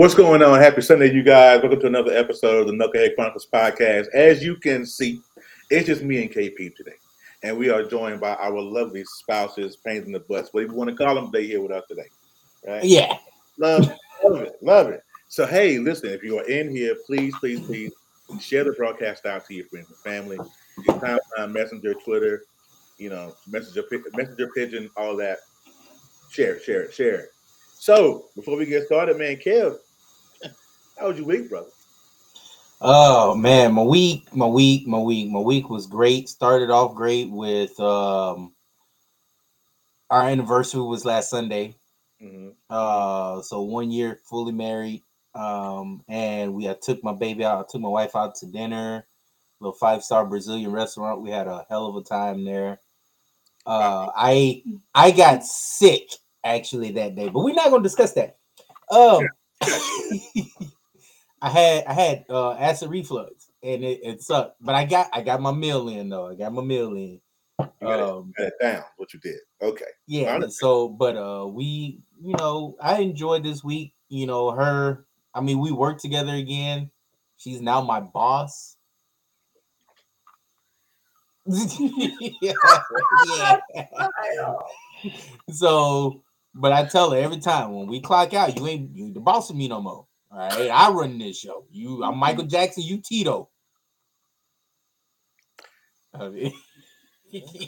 What's going on? Happy Sunday, you guys. Welcome to another episode of the Knucklehead Chronicles Podcast. As you can see, it's just me and KP today. And we are joined by our lovely spouses, pains in the butts. Whatever you want to call them, they here with us today. Right? Yeah. Love it. So, hey, listen, if you are in here, please share the broadcast out to your friends and family. Your timeline, Messenger, Twitter, messenger Pigeon, all that. Share it. So, before we get started, man, Kev, how was your week, brother? Oh, man, my week was great. Started off great with our anniversary was last Sunday. Mm-hmm. So 1 year fully married. And I took my baby out. I took my wife out to dinner, a little 5-star Brazilian restaurant. We had a hell of a time there. I got sick. Actually, that day, but we're not going to discuss that. I had acid reflux, and it sucked. But I got my meal in though. You got it down. What you did, okay? Yeah. Honestly. So, but we, I enjoyed this week. Her. I mean, we worked together again. She's now my boss. Yeah. So. But I tell her every time when we clock out, you ain't the boss of me no more. All right, I run this show. I'm Michael Jackson. You Tito. I mean. Okay,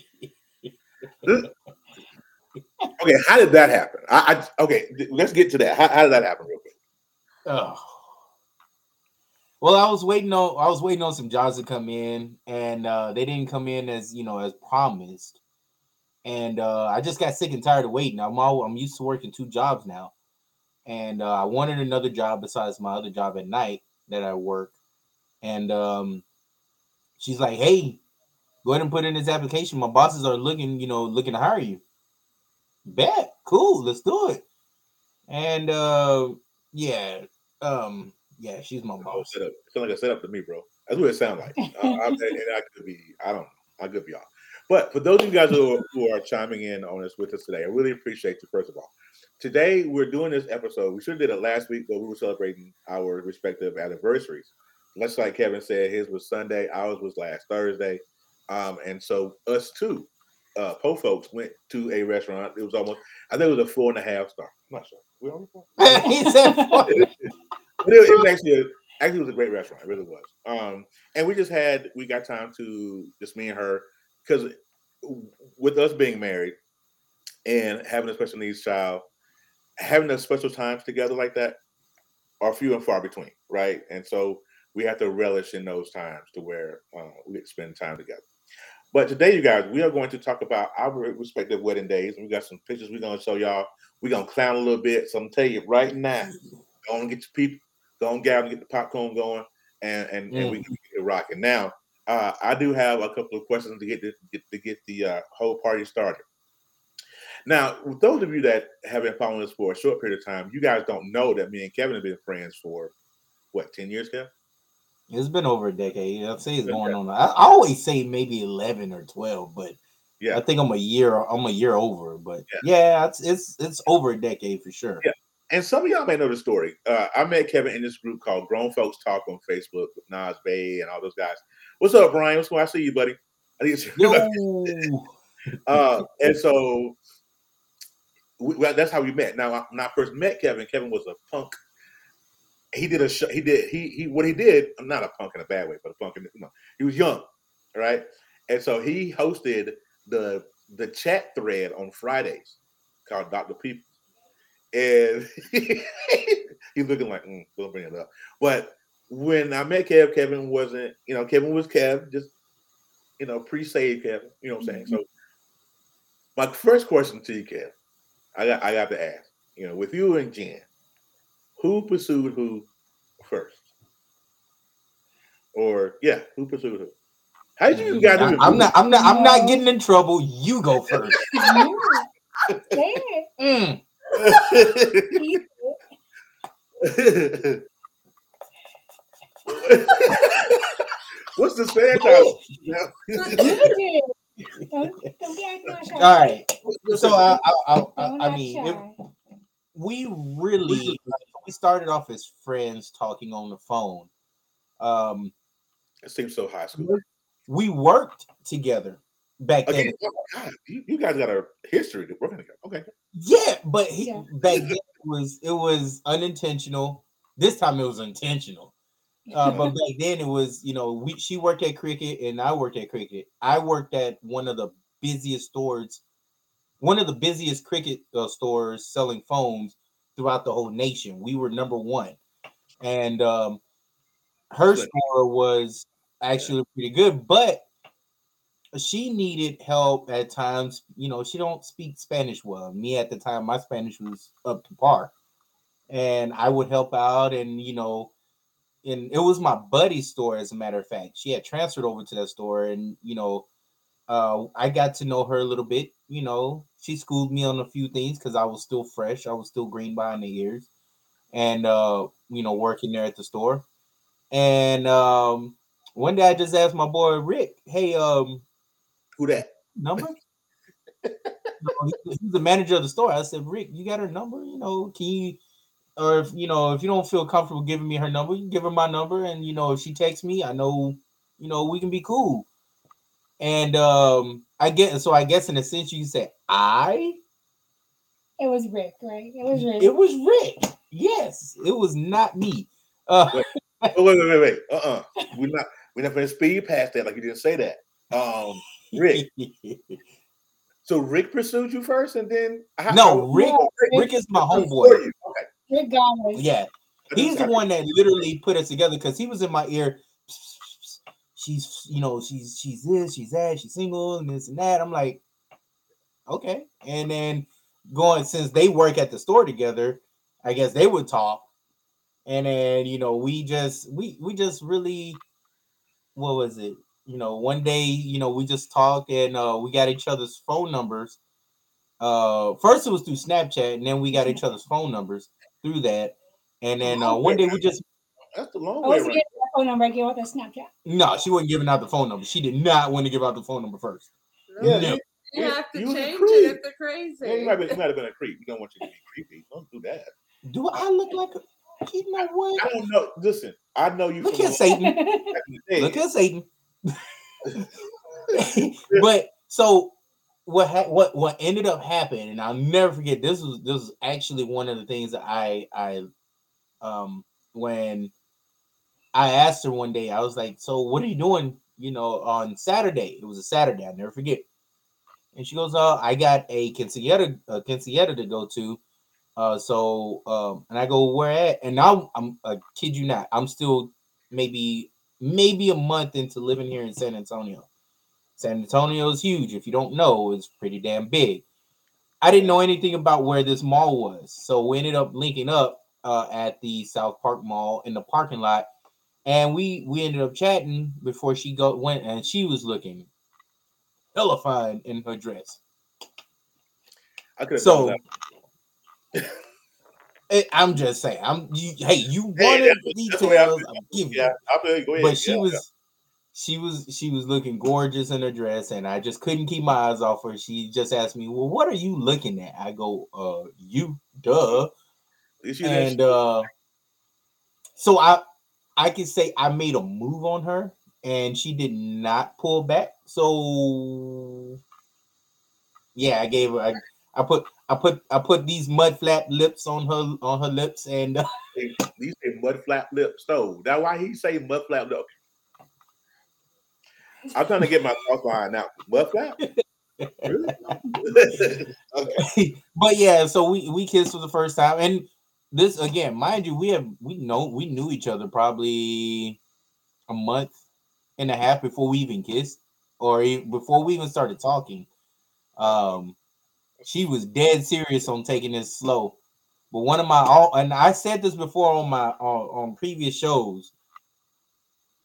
how did that happen? Okay, let's get to that. How did that happen, real quick? Oh, well, I was waiting on some jobs to come in, and they didn't come in as as promised. And I just got sick and tired of waiting. I'm used to working two jobs now, and I wanted another job besides my other job at night that I work. And she's like, "Hey, go ahead and put in this application. My bosses are looking to hire you." Bet, cool, let's do it. And she's my boss. It sounds like a setup to me, bro. That's what it sounds like. I could be off. But for those of you guys who are chiming in on us with us today, I really appreciate you, first of all. Today, we're doing this episode. We should have did it last week, but we were celebrating our respective anniversaries. Much like Kevin said, his was Sunday, ours was last Thursday. And so us too, Po folks, went to a restaurant. It was I think it was a 4.5-star. I'm not sure. We on the 4? He said 4. It was actually it was a great restaurant. It really was. And we got time to just me and her. Because with us being married and having a special needs child, having those special times together like that are few and far between, right? And so we have to relish in those times to where we spend time together. But today, you guys, we are going to talk about our respective wedding days. We got some pictures we're going to show y'all. We're going to clown a little bit. So I'm going to tell you right now, go and get your people. Go and get the popcorn going. And we can get it rocking. Now, I do have a couple of questions to get the whole party started. Now, with those of you that have been following us for a short period of time, you guys don't know that me and Kevin have been friends for, what, 10 years, Kev? It's been over a decade. I'd say it's going on. I always say maybe 11 or 12, but yeah. I think I'm a year over. But yeah it's over a decade for sure. Yeah. And some of y'all may know the story. I met Kevin in this group called Grown Folks Talk on Facebook with Nas Bay and all those guys. What's up, Brian? What's going on? I see you, buddy. And so that's how we met. Now, when I first met Kevin, Kevin was a punk. He did a show. He did. I'm not a punk in a bad way, but a punk in he was young, right? And so he hosted the chat thread on Fridays called Doctor Peoples, and he's looking like don't bring it up, but. When I met Kev, Kevin wasn't, Kevin was Kev, just, pre-saved Kevin, what I'm saying? So my first question to you, Kev, I got to ask, with you and Gen, who pursued who first? Or who pursued who? How did you guys do it? I'm not getting in trouble. You go first. What's the fan title? All right. So I mean, we really we started off as friends talking on the phone. It seems so high school. We worked together back then. Oh my God, you guys got a history to work together. Okay. Yeah, but back then it was unintentional. This time it was intentional. But back then it was, you know, she worked at Cricket and I worked at Cricket. I worked at one of the busiest Cricket stores selling phones throughout the whole nation. We were number one. And her store was actually pretty good, but she needed help at times. You know, she don't speak Spanish well. Me at the time, my Spanish was up to par. And I would help out and, you know, and it was my buddy's store, as a matter of fact. She had transferred over to that store and, you know, I got to know her a little bit. You know, she schooled me on a few things because I was still fresh. I was still green behind the ears and, you know, working there at the store. And one day I just asked my boy, Rick, hey, who that number? He's the manager of the store. I said, Rick, you got her number? You know, can you, or if, you know, if you don't feel comfortable giving me her number, you can give her my number. And, you know, if she texts me, I know, you know, we can be cool. And I guess in a sense you can say it was Rick, right? It was Rick. Yes, it was not me. Wait. We're not gonna speed past that. Like, you didn't say that. Rick. So Rick pursued you first, and then Rick is my homeboy. Okay. Rick Gomez. Yeah, he's the one that literally put us together because he was in my ear. She's, you know, she's this, she's that, she's single, and this and that. I'm like, okay. And then since they work at the store together, I guess they would talk. And then, you know, we just really, what was it? You know, one day, you know, we just talked and we got each other's phone numbers. First it was through Snapchat, and then we got each other's phone numbers through that. And then one day we just. That's the long way. Right? Phone number again with a Snapchat. No, she wasn't giving out the phone number. She did not want to give out the phone number first. No. Yeah. You have to change it if they're crazy. Well, you might have been a creep. We don't want you to be creepy. Don't do that. Do I look like a? You know what? I don't know. Listen, I know you. Look at Satan. Look at Satan. But so what ended up happening, and I'll never forget. This was actually one of the things that I when I asked her one day, I was like, so what are you doing, you know, on Saturday? It was a Saturday. I'll never forget. And she goes, I got a quinceañera to go to. And I go, where at? And now I kid you not, I'm still maybe a month into living here in San Antonio. San Antonio is huge. If you don't know, it's pretty damn big. I didn't know anything about where this mall was. So we ended up linking up at the South Park Mall in the parking lot. And we ended up chatting before she went, and she was looking hella fine in her dress. I could have done that. I'm just saying, wanted the details. I'm giving you. But she was looking gorgeous in her dress, and I just couldn't keep my eyes off her. She just asked me, "Well, what are you looking at?" I go, you, duh." And so I can say I made a move on her, and she did not pull back. So, yeah, I gave her. I put these mud flap lips on her lips, and these say mud flap lips. So that's why he say mud flap lips. I'm trying to get my thoughts line out. Mud flap. Really? Okay. But yeah, so we kissed for the first time, and. This again, mind you, we knew each other probably a month and a half before we even kissed, or before we even started talking. She was dead serious on taking this slow. But one of and I said this before on my on previous shows.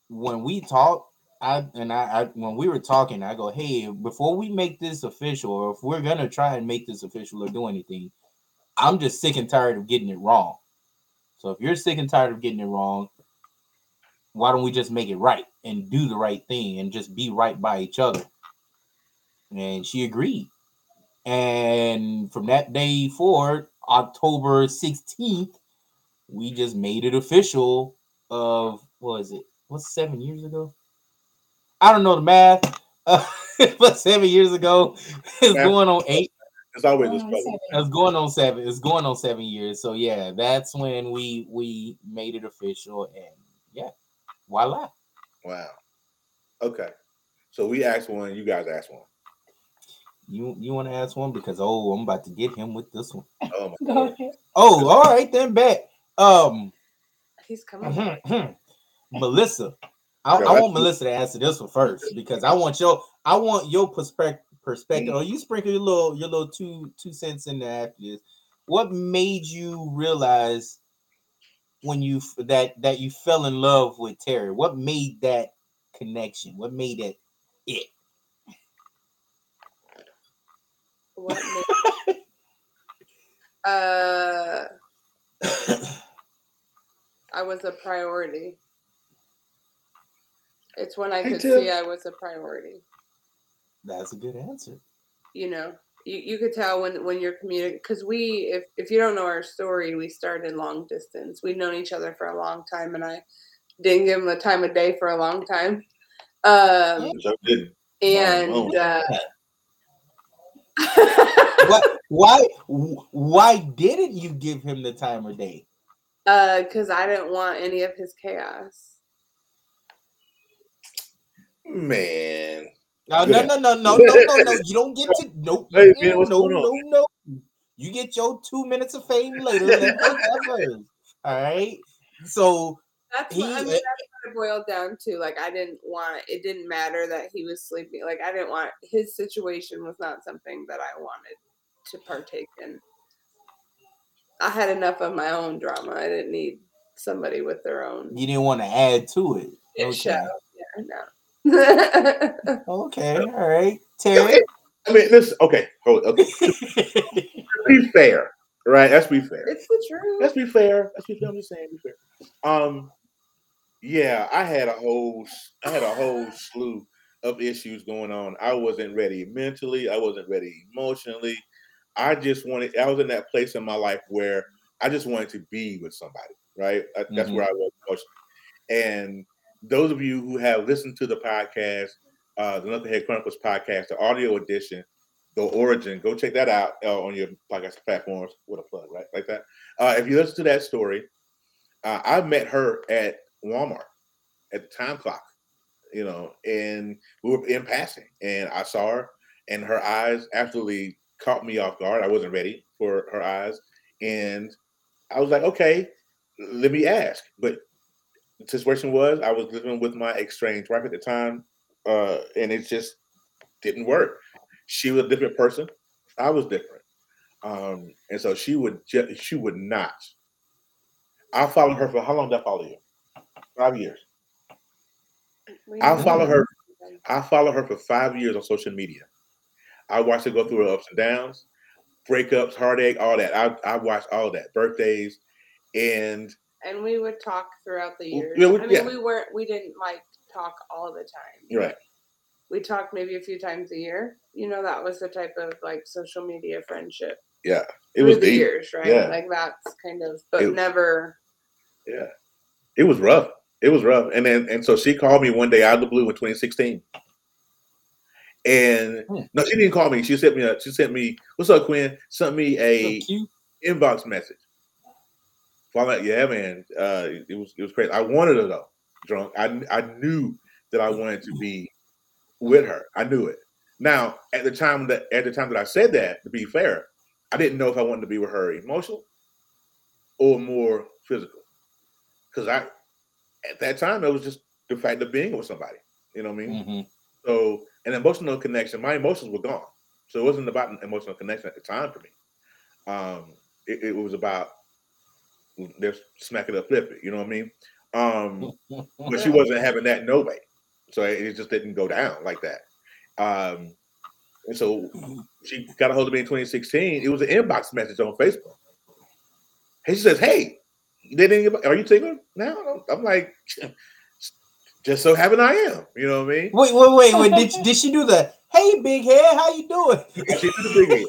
When we talk, when we were talking, I go, hey, before we make this official, or if we're gonna try and make this official or do anything. I'm just sick and tired of getting it wrong. So if you're sick and tired of getting it wrong, why don't we just make it right and do the right thing and just be right by each other? And she agreed. And from that day forward, October 16th, we just made it official of, what is it? What's 7 years ago? I don't know the math, but 7 years ago, it's going on 8. It's always this problem. It's going on 7. It's going on 7 years. So yeah, that's when we made it official, and yeah, voila. Wow. Okay. So we asked one. You guys asked one. You want to ask one because I'm about to get him with this one. Oh my God. Oh, all right then, bet. He's coming. Melissa, I want Melissa to answer this one first because I want your perspective. Oh, you sprinkle your little two cents in there after this. What made you realize when you that you fell in love with Terry? What made that connection? What made it? What made I was a priority. It's when I could see I was a priority. That's a good answer. You know, you could tell when you're communicating, because if you don't know our story, we started long distance. We've known each other for a long time, and I didn't give him the time of day for a long time. Why didn't you give him the time of day? Because I didn't want any of his chaos. Man. No. You don't get to. Nope. Hey, man, no. You get your 2 minutes of fame later. All right. So that's what it boiled down to. Like, I didn't want. It didn't matter that he was sleeping. Like, I didn't want. His situation was not something that I wanted to partake in. I had enough of my own drama. I didn't need somebody with their own. You didn't want to add to it. Okay. Show. Yeah, no. Okay, all right, Terry. I mean, this. Okay, hold. Okay, be fair, right? Let's be fair. It's the truth. Let's be fair. I'm just saying, be fair. Yeah, I had a whole slew of issues going on. I wasn't ready mentally. I wasn't ready emotionally. I was in that place in my life where I just wanted to be with somebody. Right. That's where I was emotionally. And those of you who have listened to the podcast, the Knucklehead Chronicles podcast, the audio edition, the origin, go check that out on your podcast platforms. What a plug, right? Like that. If you listen to that story, I met her at Walmart at the time clock, you know, and we were in passing, and I saw her, and her eyes absolutely caught me off guard. I wasn't ready for her eyes, and I was like, okay, let me ask, but the situation was I was living with my estranged wife at the time, and it just didn't work. She was a different person. I was different. And so she would not. I followed her for how long did I follow you? 5 years. I followed her for 5 years on social media. I watched her go through her ups and downs, breakups, heartache, all that. I watched all that, birthdays, and we would talk throughout the years. We didn't like talk all the time. Right. We talked maybe a few times a year. You know, that was the type of like social media friendship. Yeah. It was the years, right? Yeah. Like that's kind of, but it, never. Yeah. It was rough. And then, and so she called me one day out of the blue in 2016. And no, she didn't call me. She sent me, what's up, Quinn? Sent me a inbox message. Yeah, man, it was crazy. I wanted her though, drunk. I knew that I wanted to be with her. I knew it. Now, at the time that I said that, to be fair, I didn't know if I wanted to be with her emotional or more physical, because at that time it was just the fact of being with somebody. You know what I mean? Mm-hmm. So an emotional connection. My emotions were gone, so it wasn't about an emotional connection at the time for me. It was about just smack it up, flip it. You know what I mean? But she wasn't having that, no way. So it just didn't go down like that. And so she got a hold of me in 2016. It was an inbox message on Facebook. And she says, "Hey, are you single now?" I'm like, just so happen I am. You know what I mean? Wait. Did she do the, "Hey, big head, how you doing?" She did the big head.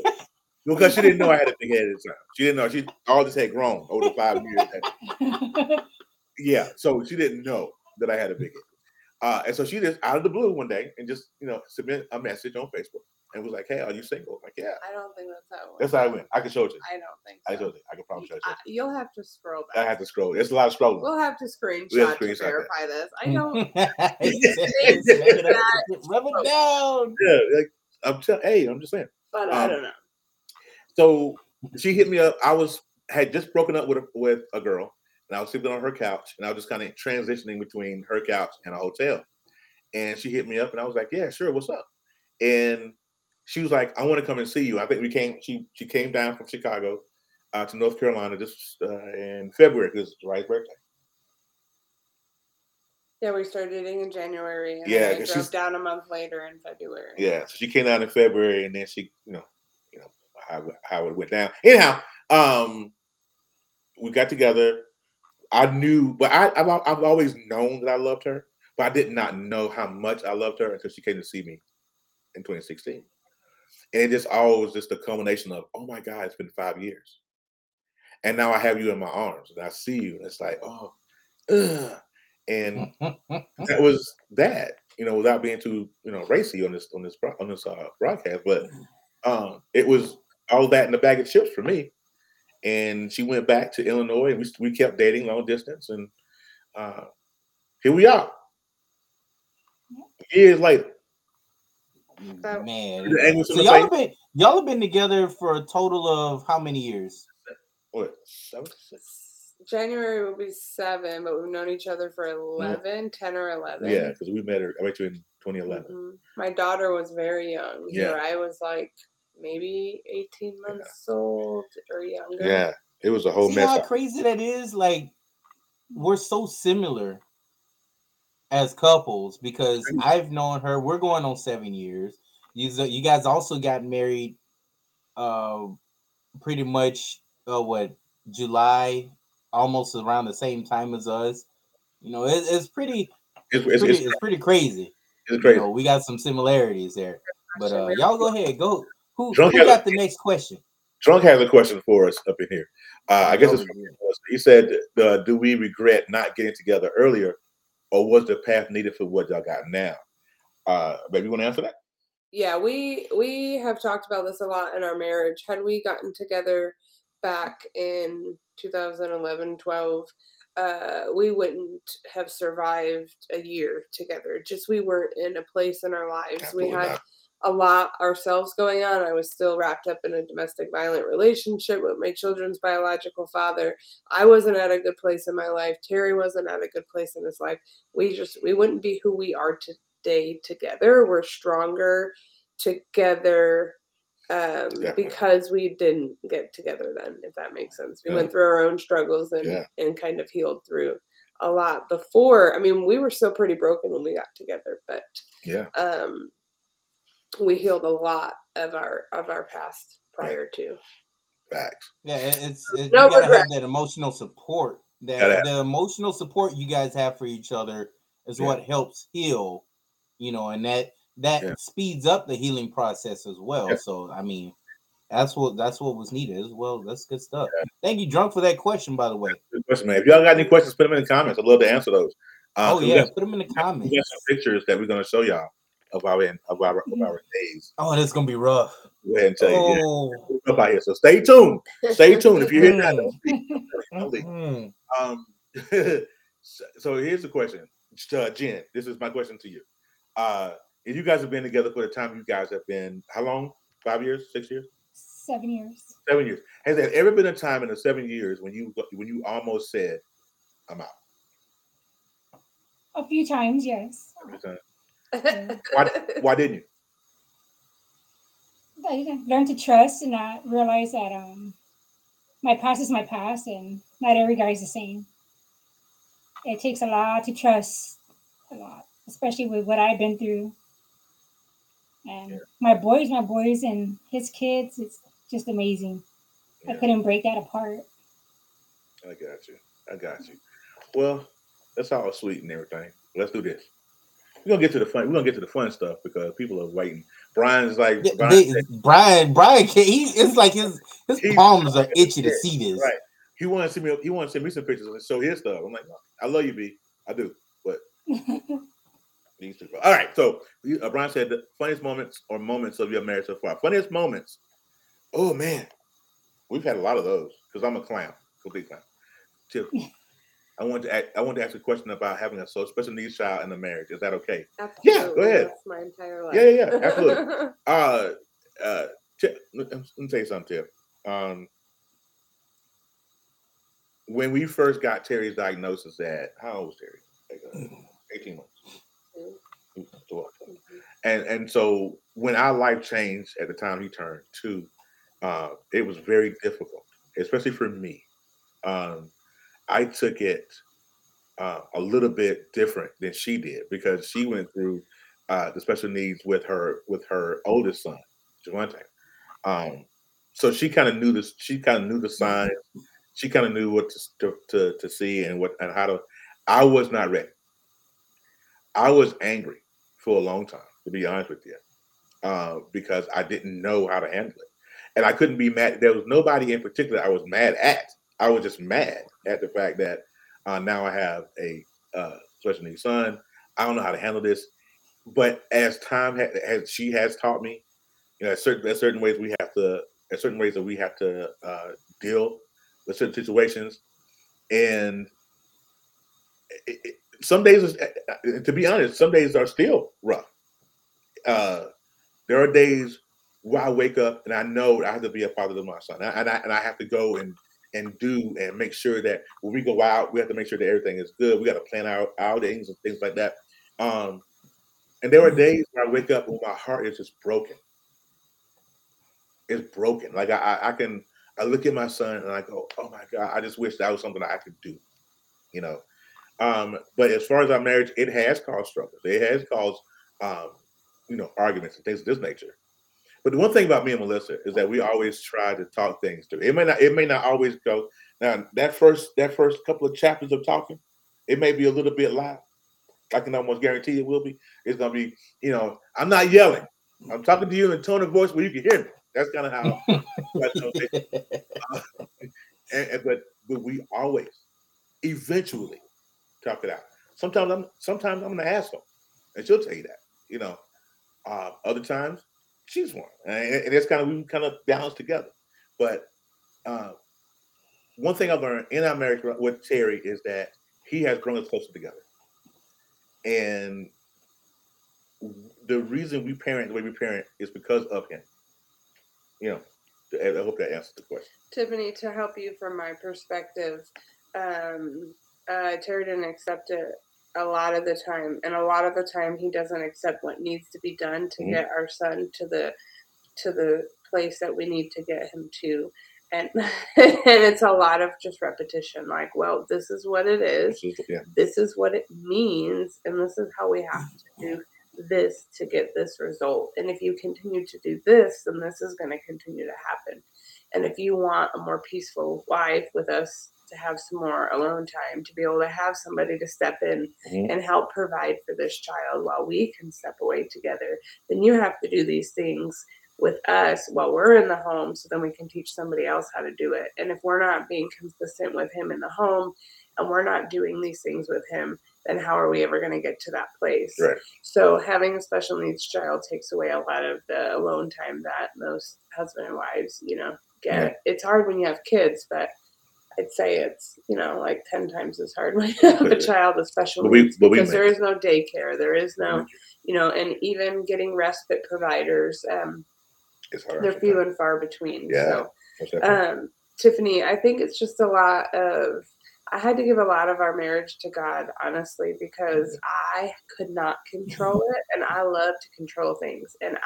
Because she didn't know I had a big head at the time. She didn't know. She all just had grown over 5 years. Yeah, so she didn't know that I had a big head. And so she just out of the blue one day and just, you know, submit a message on Facebook and was like, "Hey, are you single?" Like, yeah. I don't think that's how it went. That's how it went. I can show it to you. I don't think so. I showed it. I can probably show it to you. You'll have to scroll back. I have to scroll. There's a lot of scrolling. We'll have to screenshot to verify this. I don't. Rub it down. Yeah, like, I'm just saying. But I don't know. So she hit me up. I had just broken up with a girl. And I was sleeping on her couch, and I was just kind of transitioning between her couch and a hotel. And she hit me up, and I was like, "Yeah, sure, what's up?" And she was like, "I want to come and see you." I think we came. She came down from Chicago to North Carolina just in February because it's Ryan's birthday. Yeah, we started dating in January. And yeah, then drove down a month later in February. Yeah, so she came down in February, and then she, you know how it went down. Anyhow, we got together. I knew, but I've always known that I loved her, but I did not know how much I loved her until she came to see me in 2016. And it just all was just the culmination of, oh my God, it's been 5 years. And now I have you in my arms and I see you. And it's like, oh, and that was that, without being too, racy on this broadcast, but it was all that in a bag of chips for me. And she went back to Illinois, and we kept dating long distance, and here we are. Yep. Years later. Man. So y'all have been together for a total of how many years? What? 7, 6? January will be 7, but we've known each other for 10 or 11. Yeah, because I met you in 2011. Mm-hmm. My daughter was very young. Yeah. I was like... maybe 18 months old or younger. Yeah, it was a whole mess. See how crazy that is? Like, we're so similar as couples because I've known her. We're going on 7 years. You guys also got married pretty much, July, almost around the same time as us. It's pretty crazy. It's crazy. We got some similarities there. But y'all go ahead. Go. Who got the next question? Drunk has a question for us up in here. I guess it's from Melissa. He said, do we regret not getting together earlier, or was the path needed for what y'all got now? Baby, you want to answer that? Yeah, we have talked about this a lot in our marriage. Had we gotten together back in 2011-12, we wouldn't have survived a year together. Just we weren't in a place in our lives. Absolutely we had... not. A lot ourselves going on. I was still wrapped up in a domestic violent relationship with my children's biological father. I wasn't at a good place in my life. Terry wasn't at a good place in his life. We wouldn't be who we are today together. We're stronger together because we didn't get together then, if that makes sense. We went through our own struggles and kind of healed through a lot before. I mean, we were still pretty broken when we got together, but we healed a lot of our past prior to. Facts. Yeah, you gotta have that emotional support. The emotional support you guys have for each other is what helps heal, and that speeds up the healing process as well. Yeah. So I mean, that's what was needed as well. That's good stuff. Yeah. Thank you, Drunk, for that question. By the way, good question, man. If y'all got any questions, put them in the comments. I'd love to answer those. Put them in the comments. We got some pictures that we're gonna show y'all. Of our days. Oh, that's gonna be rough. Go ahead and tell you. Yeah. About here. So stay tuned. Stay tuned. If you're here now, don't leave. So here's the question, Jen. This is my question to you. If you guys have been together for the time you guys have been, how long? 5 years? 6 years? 7 years. 7 years. Has there ever been a time in the 7 years when you almost said, "I'm out"? A few times, yes. Why didn't you? I learned to trust and I realized that my past is my past and not every guy is the same. It takes a lot to trust, especially with what I've been through. And my boys and his kids, it's just amazing. Yeah. I couldn't break that apart. I got you. Well, that's all sweet and everything. Let's do this. We're gonna get to the fun stuff because people are waiting. Brian's like Brian can't, it's like his palms are itchy to see this. Right. He wanted to send me some pictures and show his stuff. I'm like, I love you, B. I do. But all right. So Brian said the funniest moments or moments of your marriage so far. Funniest moments. Oh man. We've had a lot of those because I'm a clown, complete clown. Tiffany, I want to ask a question about having a special needs child in a marriage. Is that okay? Absolutely. Yeah, go ahead. That's my entire life. Yeah, absolutely. Let me tell you something, Tiff. When we first got Terry's diagnosis at, how old was Terry? Like, 18 months. Mm-hmm. And so when our life changed at the time he turned 2, it was very difficult, especially for me. I took it a little bit different than she did because she went through the special needs with her oldest son, Javante. So she kind of knew this. She kind of knew the signs. She kind of knew what to see and what and how to. I was not ready. I was angry for a long time, to be honest with you, because I didn't know how to handle it, and I couldn't be mad. There was nobody in particular I was mad at. I was just mad at the fact that now I have a special needs son. I don't know how to handle this, but as time as she has taught me, you know, certain ways that we have to deal with certain situations, and some days, to be honest, some days are still rough. There are days where I wake up and I know I have to be a father to my son, and I have to go and do and make sure that when we go out, we have to make sure that everything is good. We got to plan our outings and things like that. And there are days where I wake up and my heart is just broken. It's broken. Like I look at my son and I go, oh my God, I just wish that was something that I could do, you know? But as far as our marriage, it has caused struggles. It has caused, arguments and things of this nature. But the one thing about me and Melissa is that we always try to talk things through. It may not always go. Now that first couple of chapters of talking, it may be a little bit loud. I can almost guarantee it will be. It's gonna be, I'm not yelling. I'm talking to you in a tone of voice where you can hear me. That's kind of how. But we always, eventually, talk it out. Sometimes I'm an asshole, and she'll tell you that. Other times. She's one, and it's we kind of balance together. But one thing I've learned in our marriage with Terry is that he has grown us closer together. And the reason we parent the way we parent is because of him. I hope that answers the question. Tiffany, to help you from my perspective, Terry didn't accept it a lot of the time, and a lot of the time he doesn't accept what needs to be done to get our son to the place that we need to get him to, and it's a lot of just repetition, like, well, this is what it is, this is what it means, and this is how we have to do this to get this result, and if you continue to do this, then this is going to continue to happen, and if you want a more peaceful life with us, to have some more alone time, to be able to have somebody to step in and help provide for this child while we can step away together, then you have to do these things with us while we're in the home so then we can teach somebody else how to do it. And if we're not being consistent with him in the home and we're not doing these things with him, then how are we ever going to get to that place? Right. So having a special needs child takes away a lot of the alone time that most husband and wives, get. Right. It's hard when you have kids, but I'd say it's, 10 times as hard when you have a child with special needs because there is no daycare. There is no, and even getting respite providers, it's hard. They're few and far between. Yeah. So, Tiffany, I think it's just I had to give a lot of our marriage to God, honestly, because I could not control it. And I love to control things. And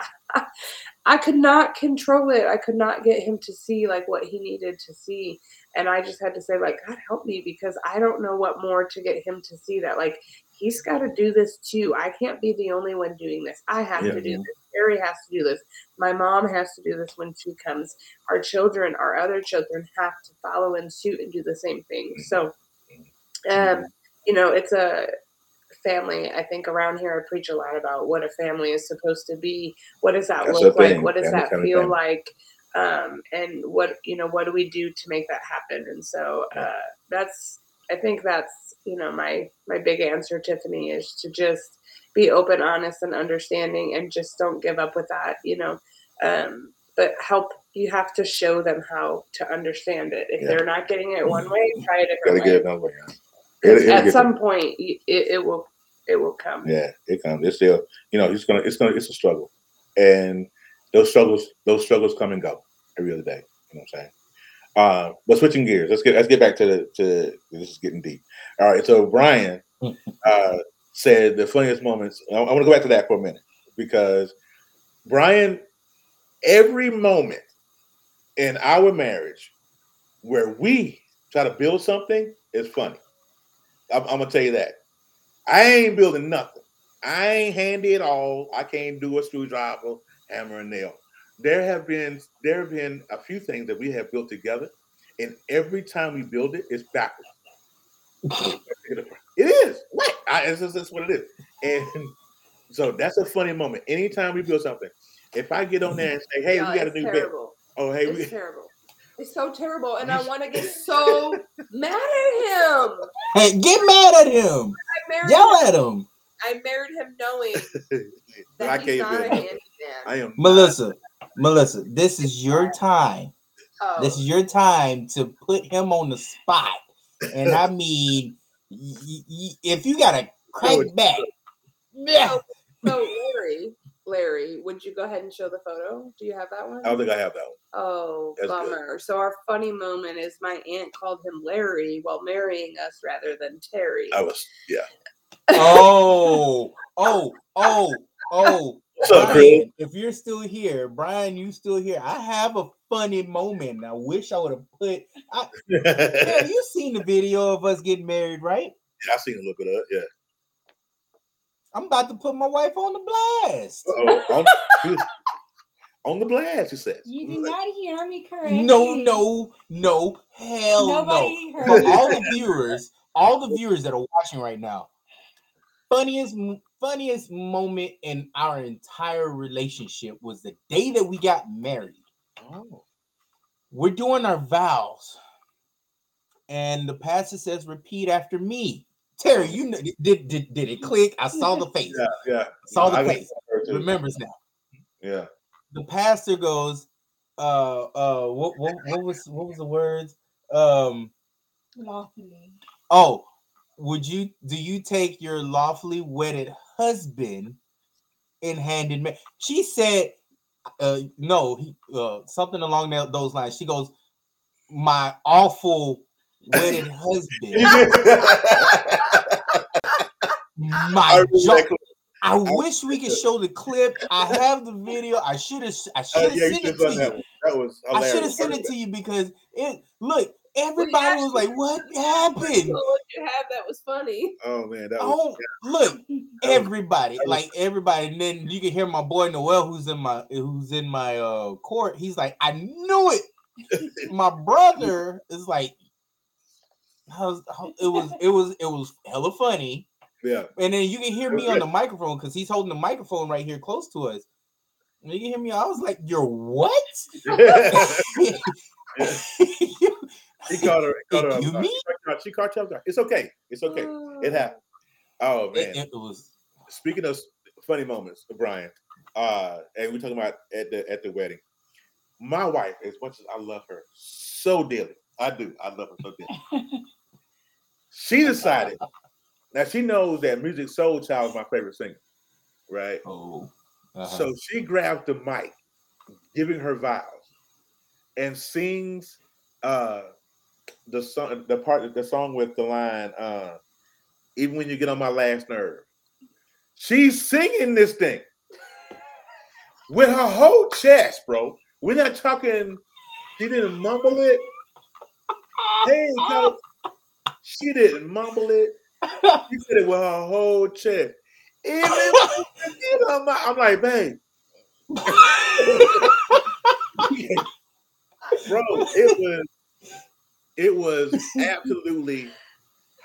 I could not control it. I could not get him to see like what he needed to see. And I just had to say, like, God, help me, because I don't know what more to get him to see that. Like, he's got to do this, too. I can't be the only one doing this. I have to do this. Harry has to do this. My mom has to do this when she comes. Our children, our other children have to follow in suit and do the same thing. So, it's family, I think around here I preach a lot about what a family is supposed to be. What does that look like? What does that feel like? And what, you know, what do we do to make that happen? And so that's, I think that's, you know, my big answer, Tiffany, is to just be open, honest, and understanding, and just don't give up with that, you know, but help. You have to show them how to understand it. If they're not getting it one way, try a different way. At some point, it will come. Yeah, it comes. It's still, you know, it's a struggle, and those struggles come and go every other day. You know what I'm saying? But switching gears, let's get back to this is getting deep. All right, so Brian said the funniest moments. I want to go back to that for a minute, because Brian, every moment in our marriage where we try to build something is funny. I'm gonna tell you that. I ain't building nothing. I ain't handy at all. I can't do a screwdriver, hammer, and nail. There have been a few things that we have built together, and every time we build it, it's backwards. It is. What? That's what it is. And so that's a funny moment. Anytime we build something, if I get on there and say, "Hey, we got to do this," oh, hey, it's terrible. It's so terrible, and I want to get so mad at him. Hey, get mad at him. Yell at him. I married him knowing that I can't do anything. I am Melissa, this is your time. Oh. This is your time to put him on the spot. And I mean, if you got to crank back. So Larry, would you go ahead and show the photo? Do you have that one? I don't think I have that one. Oh, that's bummer. Good. So our funny moment is my aunt called him Larry while marrying us rather than Terry. So Brian, if you're still here, Brian, you still here. I have a funny moment. I wish I would have put. Yeah, you've seen the video of us getting married, right? Yeah, I've seen a little bit of it. Yeah. I'm about to put my wife on the blast. On the blast, you said. You do not hear me correctly. No. Hell Nobody no. Heard. All the viewers that are watching right now, funniest moment in our entire relationship was the day that we got married. Oh. We're doing our vows, and the pastor says, "Repeat after me." Terry, you know, did it click? I saw the face. Yeah. Saw the face. Remembers now. Yeah. The pastor goes, what was the words? Lawfully. Oh, do you take your lawfully wedded husband in hand in marriage? She said, no, something along those lines. She goes, my awful wedded husband. My joke. I wish we could show the clip. I have the video. I should have sent it to you. That was hilarious. I should have sent it to you because everybody was like, "What happened?" What you have that was funny. Oh man, that was. Oh, look, everybody, and then you can hear my boy Noel, who's in my court. He's like, "I knew it." My brother is like, "It was hella funny." Yeah, and then you can hear me on the microphone because he's holding the microphone right here close to us. And you can hear me. I was like, "You're what?" He called her. She called her. It's okay. It's okay. It happened. Oh man, it was. Speaking of funny moments, Brian, and we're talking about at the wedding. My wife, as much as I love her so dearly, I love her so dearly. She decided. Now, she knows that Music Soul Child is my favorite singer, right? Oh. Uh-huh. So she grabs the mic, giving her vows, and sings the song with the line, even when you get on my last nerve. She's singing this thing with her whole chest, bro. We're not talking, she didn't mumble it. She didn't mumble it. She said it with her whole chest. I'm like, babe. Bro, it was absolutely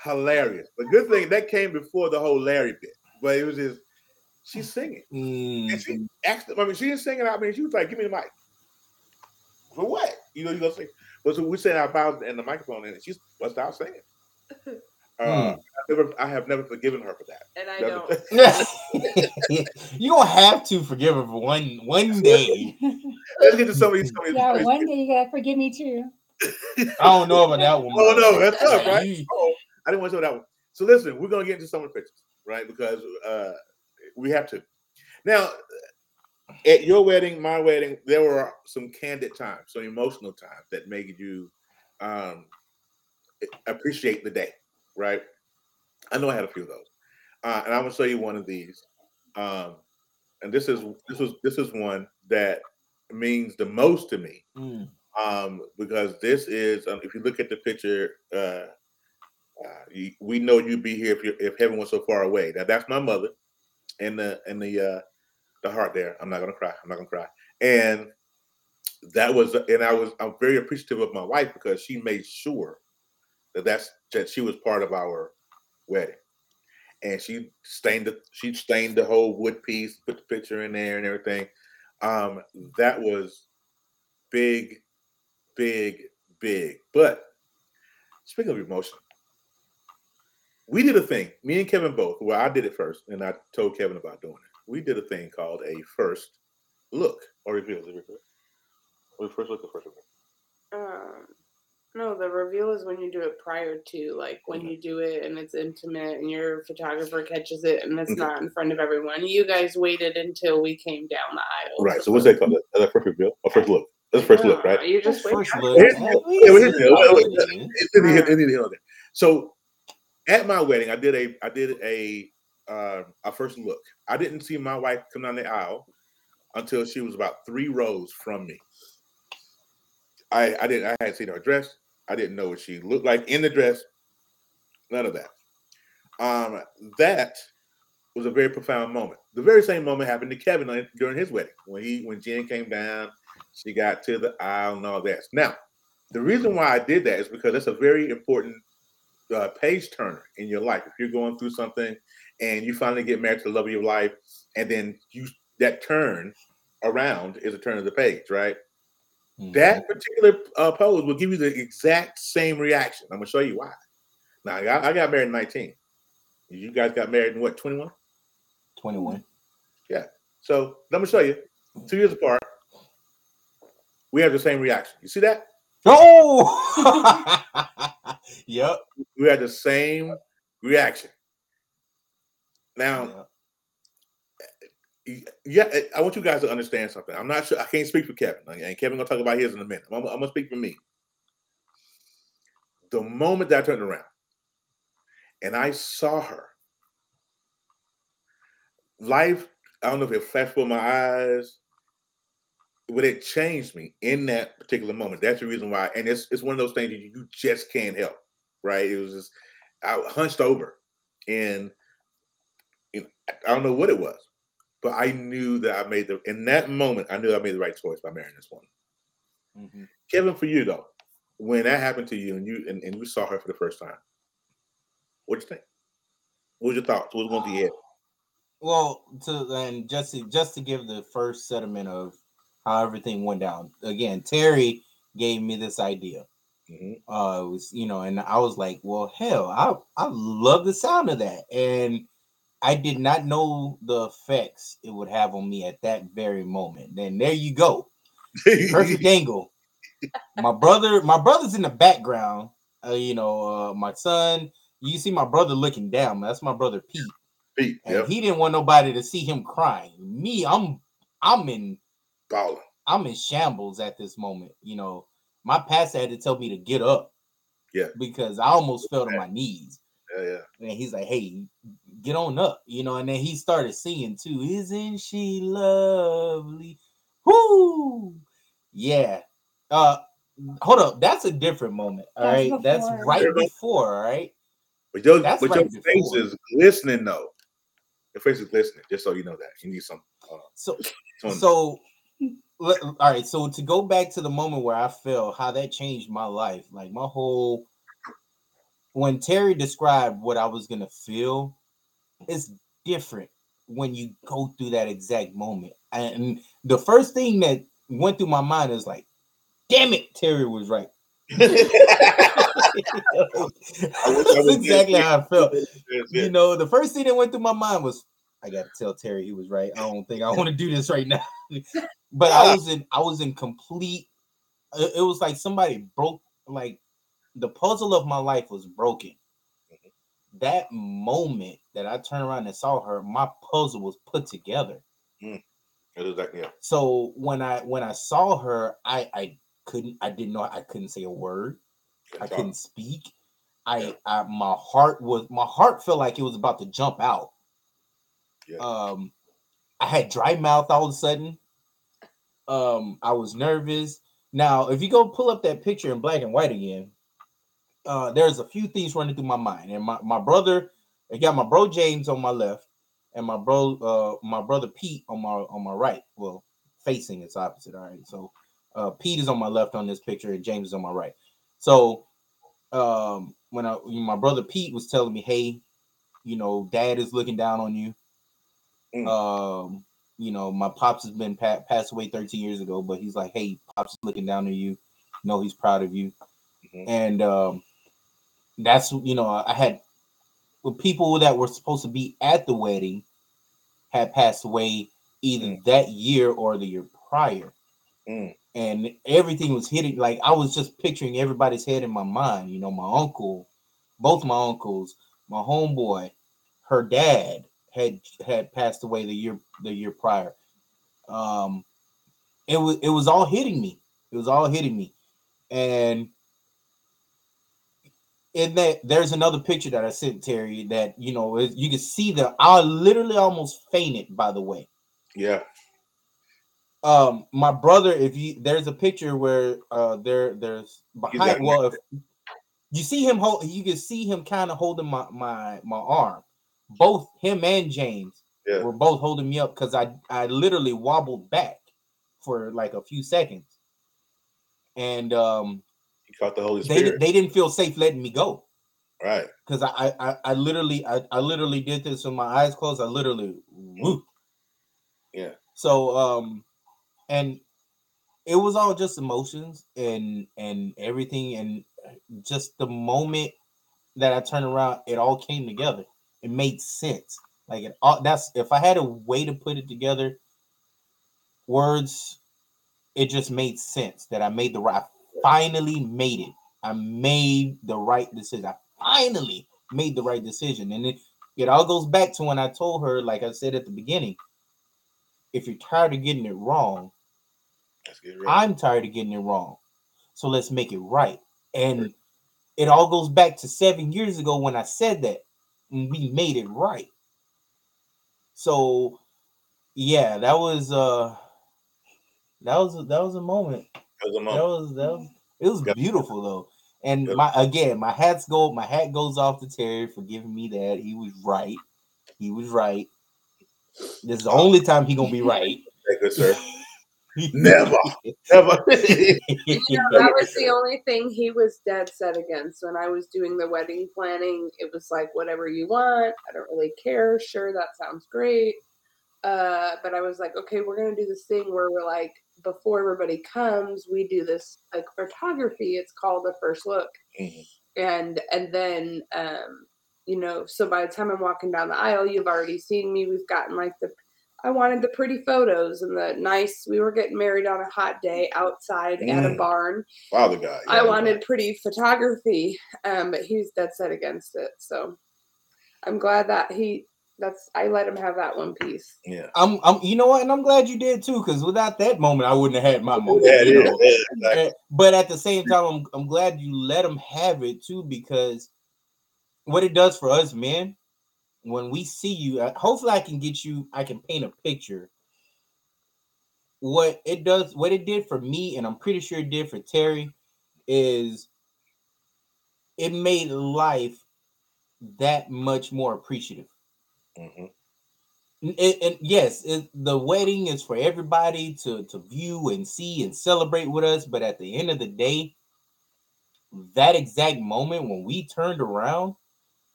hilarious. The good thing that came before the whole Larry bit, but it was just she's singing. Mm. And she actually, I mean, she didn't sing it out. I mean, she was like, "Give me the mic." For what? You know, you gonna sing. But so we said our mouths and the microphone in, and she bust out singing. I have never forgiven her for that. And I don't. You don't have to forgive her for one day. Let's get to somebody. Yeah, one day you gotta forgive me too. I don't know about that one. Oh no, that's tough, right? Oh, I didn't want to show that one. So listen, we're gonna get into some of the pictures, right? Because we have to. Now, at your wedding, my wedding, there were some candid times, some emotional times that made you appreciate the day, right? I know I had a few of those, and I'm gonna show you one of these. And this is one that means the most to me. Mm. Because this is, if you look at the picture, we know you'd be here if heaven was so far away. Now that's my mother, and the heart there. I'm not gonna cry. And that was, and I'm very appreciative of my wife because she made sure that she was part of our wedding, and she stained the whole wood piece, put the picture in there and everything. That was big. Big. But speaking of emotion, we did a thing, me and Kevin both. Well, I did it first, and I told Kevin about doing it. We did a thing called a first look or reveal. No, the reveal is when you do it prior to, like when you do it and it's intimate and your photographer catches it and it's not in front of everyone. You guys waited until we came down the aisle. Right. So what's that called? That first reveal or first look? That's the first look, right? You just first look. So, at my wedding, I did a first look. I didn't see my wife come down the aisle until she was about 3 rows from me. I hadn't seen her dress. I didn't know what she looked like in the dress. None of that. That was a very profound moment. The very same moment happened to Kevin during his wedding when Jen came down. She got to the aisle and all that. Now, the reason why I did that is because it's a very important page turner in your life. If you're going through something and you finally get married to the love of your life, and then that turn around is a turn of the page, right? Mm-hmm. That particular pose will give you the exact same reaction. I'm going to show you why. Now, I got married in 19. You guys got married in what, 21? 21. Yeah. So let me show you. 2 years apart. We have the same reaction. You see that? Oh! Yep. We had the same reaction. Now, yeah, I want you guys to understand something. I'm not sure. I can't speak for Kevin. And Kevin going to talk about his in a minute. I'm going to speak for me. The moment that I turned around and I saw her, life, I don't know if it flashed before my eyes, but it changed me in that particular moment. That's the reason why. And it's one of those things that you just can't help, right? It was just, I hunched over and I don't know what it was, but I knew that I made the right choice by marrying this woman. Mm-hmm. Kevin, for you though, when that happened to you and you saw her for the first time, what'd you think? What was your thoughts? What was going through your head? Well, just to give the first sentiment of how everything went down. Again, Terry gave me this idea. Mm-hmm. It was, and I was like, well, hell, I love the sound of that. And I did not know the effects it would have on me at that very moment. Then there you go. Perfect angle. My brother's in the background. My son, you see my brother looking down. That's my brother, Pete. Pete, and yep. He didn't want nobody to see him crying. Me, I'm in shambles at this moment. My pastor had to tell me to get up. Yeah. Because I almost fell to my knees. Yeah. And he's like, hey, get on up. And then he started singing too. Isn't she lovely? Woo! Yeah. Hold up. That's a different moment. All right. That's right before. All right. But your face is glistening though. Your face is glistening. Just so you know that. You need some. All right. So to go back to the moment where I fell, how that changed my life, like my whole when Terry described what I was going to feel, it's different when you go through that exact moment. And the first thing that went through my mind is like, damn it, Terry was right. That's exactly how I felt. You know, the first thing that went through my mind was, I got to tell Terry he was right. I don't think I want to do this right now. But I was in complete, it was like somebody broke, like the puzzle of my life was broken. That moment that I turned around and saw her, my puzzle was put together. Mm. It was like, yeah. So when I saw her, I didn't say a word. I couldn't speak. My heart felt like it was about to jump out. Yeah. I had dry mouth all of a sudden. I was nervous. Now, if you go pull up that picture in black and white again, there's a few things running through my mind. And my brother, I got my bro James on my left, and my brother Pete on my right. Well, facing is opposite. All right, so Pete is on my left on this picture, and James is on my right. So when my brother Pete was telling me, hey, you know, Dad is looking down on you. You know, my pops has been passed away 13 years ago, but he's like, hey, Pops is looking down on you. No, he's proud of you. Mm-hmm. And that's, you know, I had people that were supposed to be at the wedding had passed away either that year or the year prior. Mm. And everything was hitting, like I was just picturing everybody's head in my mind. You know, my uncle, both my uncles, my homeboy, her dad had passed away the year prior. It was all hitting me. It was all hitting me. And in that, there's another picture that I sent Terry that, you know, you can see that I literally almost fainted, by the way. Yeah. My brother, there's a picture where there's behind, well, if you see him you can see him kind of holding my arm. Both him and James were both holding me up because I literally wobbled back for like a few seconds. And you caught the Holy Spirit. They didn't feel safe letting me go. Right. Because I literally did this with my eyes closed. I literally whoop. Yeah. So and it was all just emotions and everything, and just the moment that I turned around, it all came together. It made sense. Like that's if I had a way to put it together, words, it just made sense that I made the right decision. I finally made the right decision. And it all goes back to when I told her, like I said at the beginning, if you're tired of getting it wrong, I'm tired of getting it wrong. So let's make it right. And it all goes back to 7 years ago when I said that. And we made it right. So yeah, that was a moment. It was beautiful though. And my hat goes off to Terry for giving me that. He was right. This is the only time he gonna be right. Thank you, sir. Never. You know, that was the only thing he was dead set against when I was doing the wedding planning. It was like, whatever you want, I don't really care. Sure, that sounds great. But I was like, okay, we're gonna do this thing where we're like, before everybody comes, we do this like photography. It's called the first look. Mm-hmm. And then you know, so by the time I'm walking down the aisle, you've already seen me. We've gotten like I wanted the pretty photos and the nice, we were getting married on a hot day outside at a barn. Father God. Yeah, I wanted pretty photography, but he was dead set against it. So I'm glad that I let him have that one piece. Yeah. I'm you know what? And I'm glad you did too, because without that moment, I wouldn't have had my moment. Yeah, exactly. But at the same time, I'm glad you let him have it too, because what it does for us men, when we see you, hopefully I can paint a picture. What it did for me, and I'm pretty sure it did for Terry, is it made life that much more appreciative. Mm-hmm. And yes, the wedding is for everybody to view and see and celebrate with us. But at the end of the day, that exact moment when we turned around,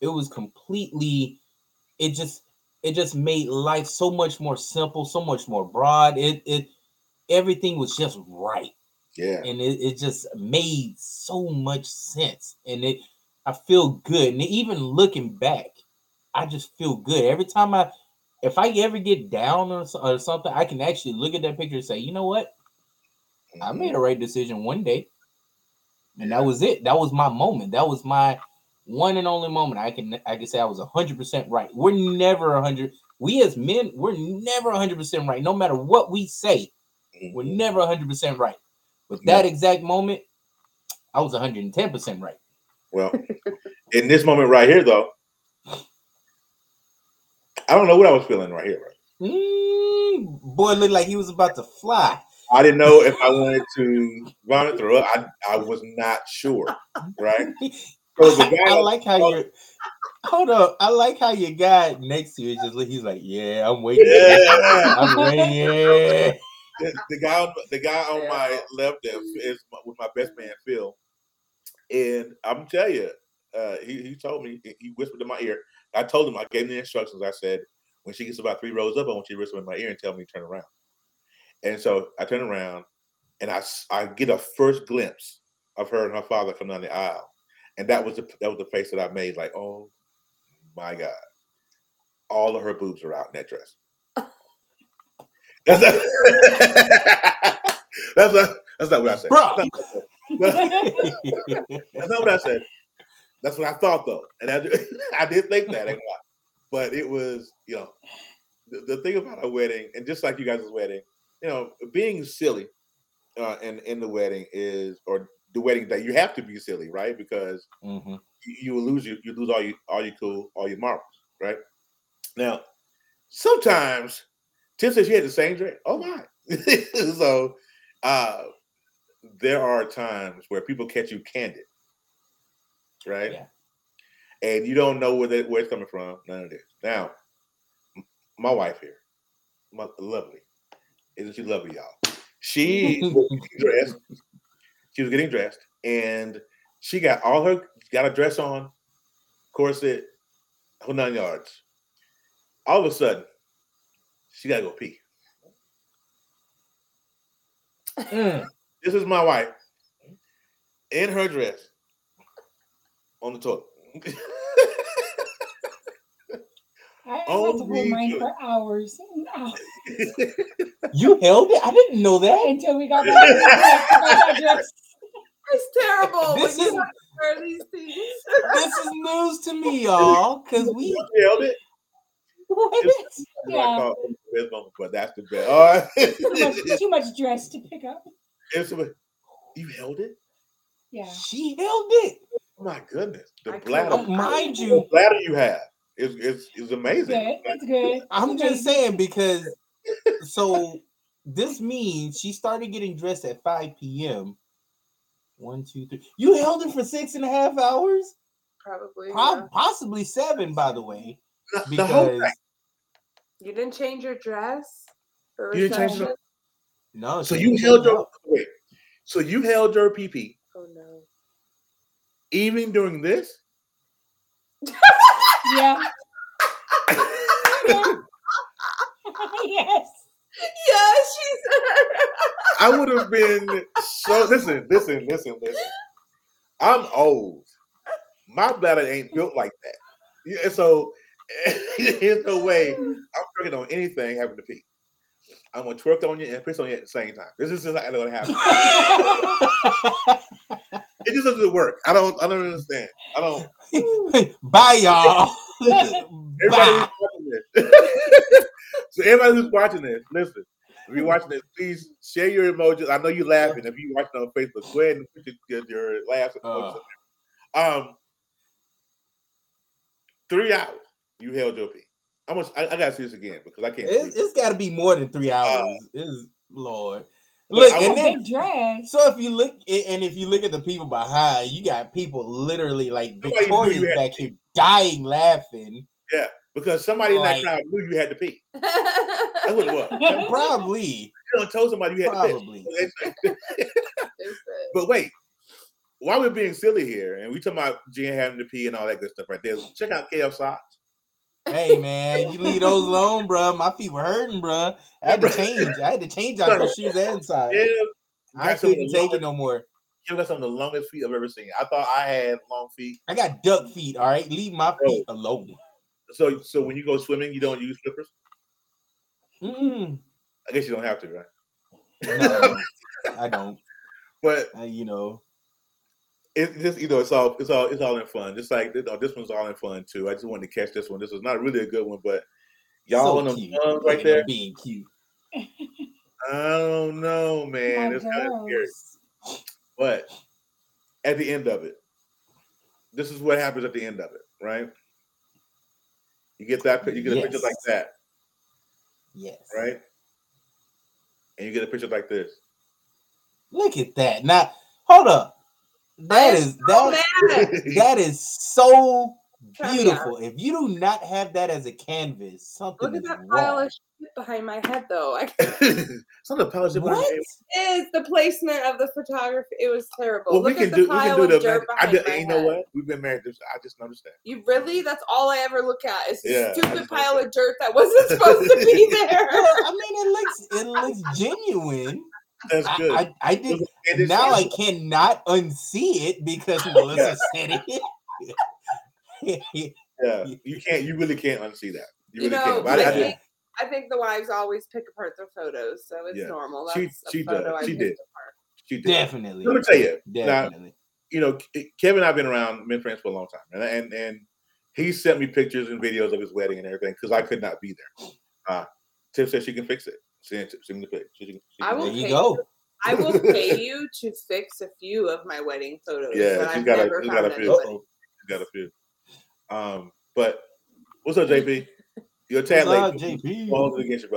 it was completely, it just made life so much more simple, so much more broad. It everything was just right. Yeah. And it just made so much sense. And I feel good. And even looking back, I just feel good. Every time if I ever get down or something, I can actually look at that picture and say, you know what? I made a right decision one day. And that was it. That was my moment. That was my one and only moment. I can say I was 100% right. We're never 100. We as men, we're never 100% right. No matter what we say, we're never 100% right. But that exact moment, I was 110% right. Well, in this moment right here, though, I don't know what I was feeling right here. Right? Boy, it looked like he was about to fly. I didn't know if I wanted to vomit, throw up. I was not sure, right? So I like how you hold up. I like how your guy next to you he's like, "Yeah, I'm waiting. Yeah. I'm waiting." Yeah. The guy on my left is with my best man Phil, and I'm tell you, he told me, he whispered in my ear. I told him, I gave him the instructions. I said, when she gets about 3 rows up, I want you to whisper in my ear and tell me to turn around. And so I turn around, and I get a first glimpse of her and her father coming down the aisle, and that was the face that I made, like, oh my God, all of her boobs are out in that dress. That's not what I said. That's not what I said. That's what I thought, though, and I did think that, but it was, you know, the thing about a wedding, and just like you guys' wedding. You know, being silly in the wedding the wedding day, you have to be silly, right? Because you will lose all your cool, all your marbles, right? Now, sometimes Tim says she had the same dress. Oh my! So there are times where people catch you candid, right? Yeah. And you don't know where it's coming from. None of this. Now, my wife here, my lovely. Isn't she lovely, y'all? She was getting dressed, and she got a dress on, corset, whole 9 yards. All of a sudden, she gotta go pee. This is my wife in her dress on the toilet. I had to hold mine for hours and hours. You held it? I didn't know that until we got back. It's terrible. This is news to me, y'all, because we you held it. What? Yeah. But that's the best. All right. Too much dress to pick up. You held it? Yeah. She held it. Oh my goodness. The bladder. Mind you, the bladder you have. It's amazing. It's good. I'm just saying because so this means she started getting dressed at 5 p.m. 1, 2, 3. You held it for 6.5 hours? Probably. Possibly 7, by the way. Because you didn't change your dress? You didn't change your... No. So you held your... Wait. So you held your PP. Oh, no. Even during this? Yeah. Yes. Yeah, she said. I would have been so. Listen. I'm old. My bladder ain't built like that. Yeah, so there's no way I'm twerking on anything having to pee. I'm gonna twerk on you and piss on you at the same time. This is just not gonna happen. It just doesn't work. I don't understand. I don't. Bye, y'all. Listen, everybody who's watching this. So everybody who's watching this, listen. If you're watching this, please share your emojis. I know you're laughing. If you're watching on Facebook, go ahead and put your laughs emojis. 3 hours. You held your pee. I gotta see this again because I can't. It's got to be more than 3 hours. Lord. Look, and then, so if you look at the people behind, you got people literally like Victoria's back here dying laughing. Yeah, because somebody in that crowd knew you had to pee. That's what it was. Probably. You don't tell somebody you had to pee. But wait, while we're being silly here, and we talking about Jen having to pee and all that good stuff right there, check out Kev's socks. Hey man, you leave those alone, bro. My feet were hurting, bro. I had to change out my shoes and socks. Yeah, I couldn't take it no more. Kev got some of the longest feet I've ever seen. I thought I had long feet. I got duck feet. All right, leave my feet alone. So when you go swimming, you don't use slippers? Mm-mm. I guess you don't have to, right? No, I don't. But it's just it's all in fun. Just like this one's all in fun too. I just wanted to catch this one. This was not really a good one, but y'all on them thumbs right there. Being cute. I don't know, man. It's kind of scary. But at the end of it, this is what happens at the end of it, right? You get that. You get a picture like that. Yes. Right. And you get a picture like this. Look at that. Now, hold up. That is so beautiful. If you do not have that as a canvas, something is wrong. Look at that pile of shit behind my head, though. It's not a pile of shit behind my head. It is the placement of the photography. It was terrible. Well, look at the pile of dirt behind my head. You know what? We've been married. I just noticed that. You really? That's all I ever look at is stupid pile of dirt that wasn't supposed to be there. I mean, it looks genuine. That's good. I did. Now I cannot unsee it because Melissa said it. Yeah, you can't. You really can't unsee that. You really can't. I think the wives always pick apart their photos, so it's normal. That's she does. She did. Definitely. Let me tell you. Definitely. Now, Kevin and I've been around men friends for a long time, and he sent me pictures and videos of his wedding and everything because I could not be there. Tiff said she can fix it. I will pay you to fix a few of my wedding photos. Yeah, but I've never found a few. But what's up, JP? You're a tad late. JP, all against your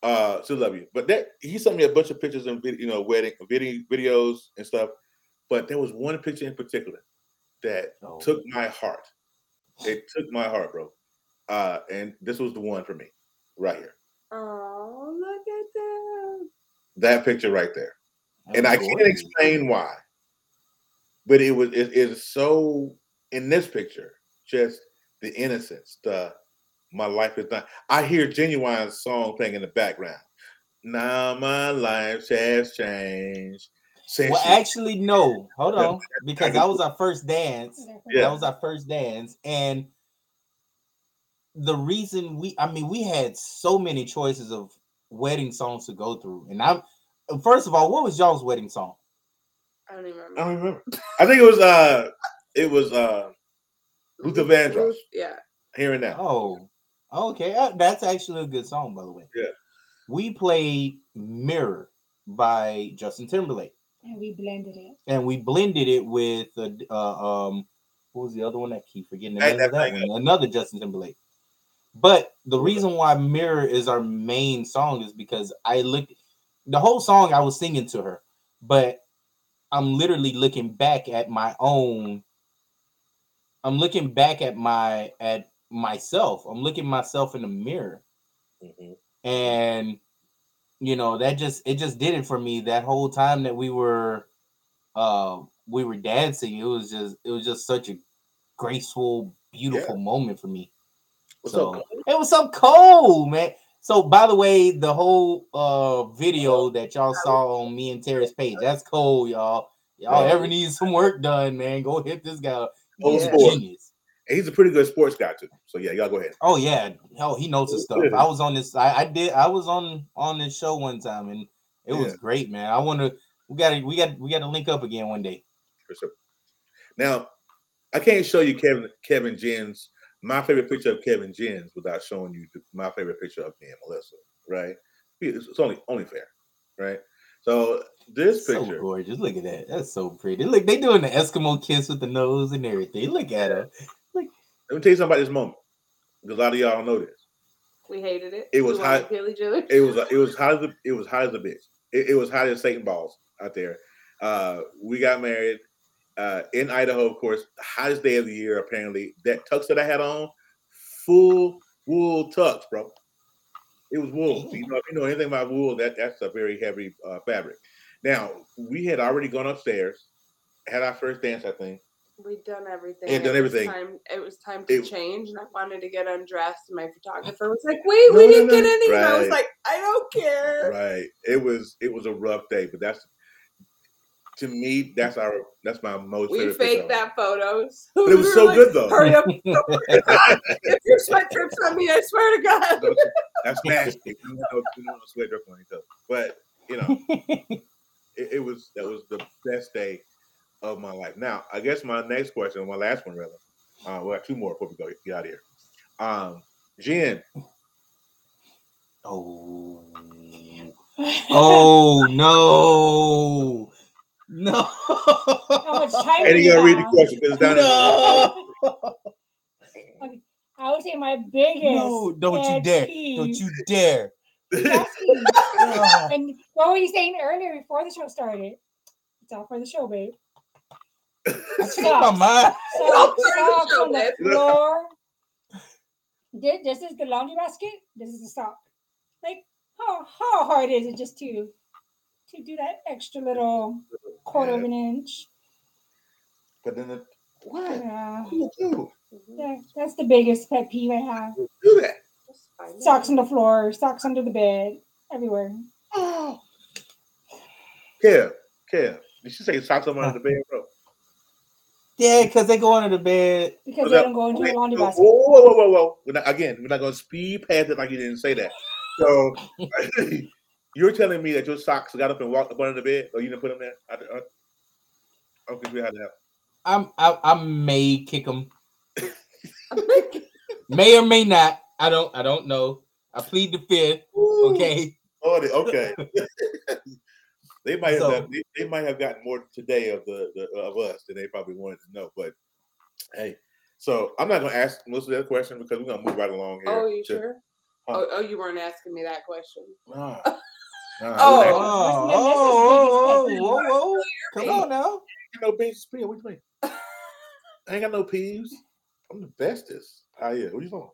brother. Still love you. But he sent me a bunch of pictures and wedding videos and stuff. But there was one picture in particular that took my heart. It took my heart, bro. And this was the one for me, right here. Oh, look at that picture right there. And I can't explain why, but it is so in this picture, just the innocence, my life is not. I hear Genuine's song playing in the background. Now my life has changed. Well, actually, no, hold on, because that was our first dance. Yeah. That was our first dance. And the reason we had so many choices of wedding songs to go through, and first of all, what was y'all's wedding song? I don't remember. I think it was Luther Vandross. Yeah, Here and Now. Oh, okay, that's actually a good song, by the way. Yeah, we played "Mirror" by Justin Timberlake, and we blended it with what was the other one? I keep forgetting the name of that one. Another Justin Timberlake. But the reason why Mirror is our main song is because I looked the whole song I was singing to her, but I'm literally looking back at my own. I'm looking back at myself. I'm looking myself in the mirror. Mm-hmm. And that it just did it for me that whole time that we were dancing. It was just such a graceful, beautiful moment for me. So it was so cold, man. So by the way, the whole video that y'all saw on me and Terry's page, that's cold, y'all. Y'all ever need some work done, man, go hit this guy. Genius. And he's a pretty good sports guy too. So yeah, y'all go ahead. Oh yeah. Hell, he knows his stuff. I was on this I was on this show one time and it was great, man. We gotta link up again one day. For sure. Now, I can't show you Kevin Jen's my favorite picture of Kevin Jens without showing you my favorite picture of me and Melissa, right? It's only fair, right? So this picture, so gorgeous. Look at that. That's so pretty. Look, they doing the Eskimo kiss with the nose and everything. Look at her. Look. Let me tell you something about this moment. Because a lot of y'all don't know this. We hated it. It was hot. It was hot as a bitch. It was hot as Satan balls out there. We got married. In Idaho, of course, hottest day of the year, apparently. That tux that I had on, full wool tux, bro. It was wool. So, if you know anything about wool, that's a very heavy fabric. Now, we had already gone upstairs had our first dance, I think. We'd done everything. And done everything. It was time to change, and I wanted to get undressed. And my photographer was like, "Wait, we didn't get anything." Right. I was like, "I don't care." Right. It was a rough day, but that's to me. That's my most. We faked that photo. So but it was so like, good though. Hurry up! If your sweat drips on me, I swear to God. That's nasty. You don't sweat drip on each other. But you know, it was the best day of my life. Now, I guess my next question, my last one rather, we got two more before we go get out of here. Jen. Oh no. How much time? And you gotta read the question because it's down there. I would say my biggest. No, don't you dare. And what were you saying earlier before the show started? It's all for the show, babe. Sock on the floor. This is the laundry basket. This is the sock. Like, how hard is it just to do that extra little quarter of an inch? But then that's the biggest pet peeve I have. Do that. Socks on the floor, socks under the bed, everywhere. Oh. Kev. Did she say socks under the bed, bro? Yeah, because they go under the bed. Because they don't go into the laundry basket. Whoa. We're not going to speed past it like you didn't say that. So you're telling me that your socks got up and walked up under the bed, or you didn't put them there? I'm confused how that happened. I may kick them. May or may not. I don't know. I plead the fifth. Ooh. Okay. Okay. They might have gotten more today of us than they probably wanted to know. But hey, so I'm not gonna ask Melissa that question because we're gonna move right along here. Oh, you sure? Oh, you weren't asking me that question. Oh, come on now. I ain't got no peeves. What you mean? I ain't got no peeves. I'm the bestest. Oh yeah. What you doing?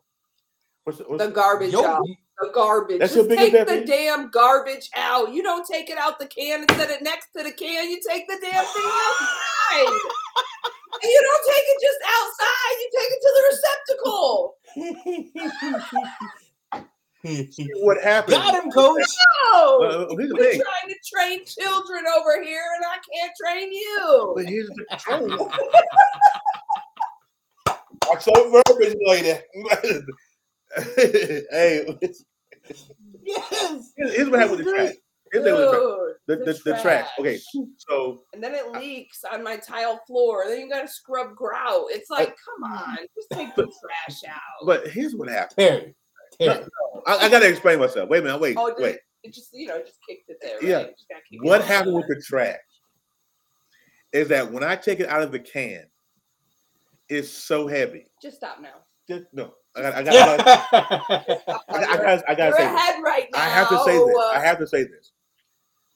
What's the garbage job? The garbage. That's just take the damn garbage out. You don't take it out the can and set it next to the can. You take the damn thing outside. And you don't take it just outside. You take it to the receptacle. What happened? Got him, coach. No. We're trying to train children over here, and I can't train you. But here's the trouble. I'm so verbiage later. Hey, yes. Here's what happened with the trash. The trash. Okay, so and then it leaks on my tile floor. Then you got to scrub grout. It's like, come on, just take the trash out. But here's what happened. Terry. No, I gotta explain myself. Wait a minute. It just just kicked it there. Right? Yeah. What happened with the trash is that when I take it out of the can, it's so heavy. Just stop now. No. I have to say this.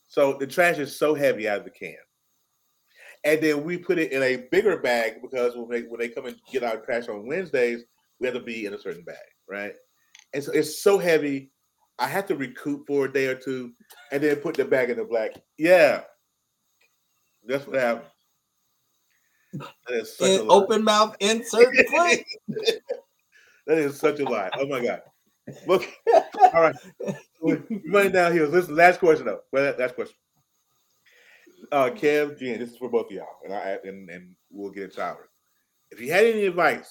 So the trash is so heavy out of the can, and then we put it in a bigger bag because when they come and get our trash on Wednesdays, we have to be in a certain bag, right? And so it's so heavy, I have to recoup for a day or two, and then put the bag in the black. Yeah, that's what happened. Open mouth, insert click. That is such a lie. Oh my God. Look. All right. We're running down here. Listen, last question though. Last question. Kev, Jen, this is for both of y'all. And and we'll get into ours. If you had any advice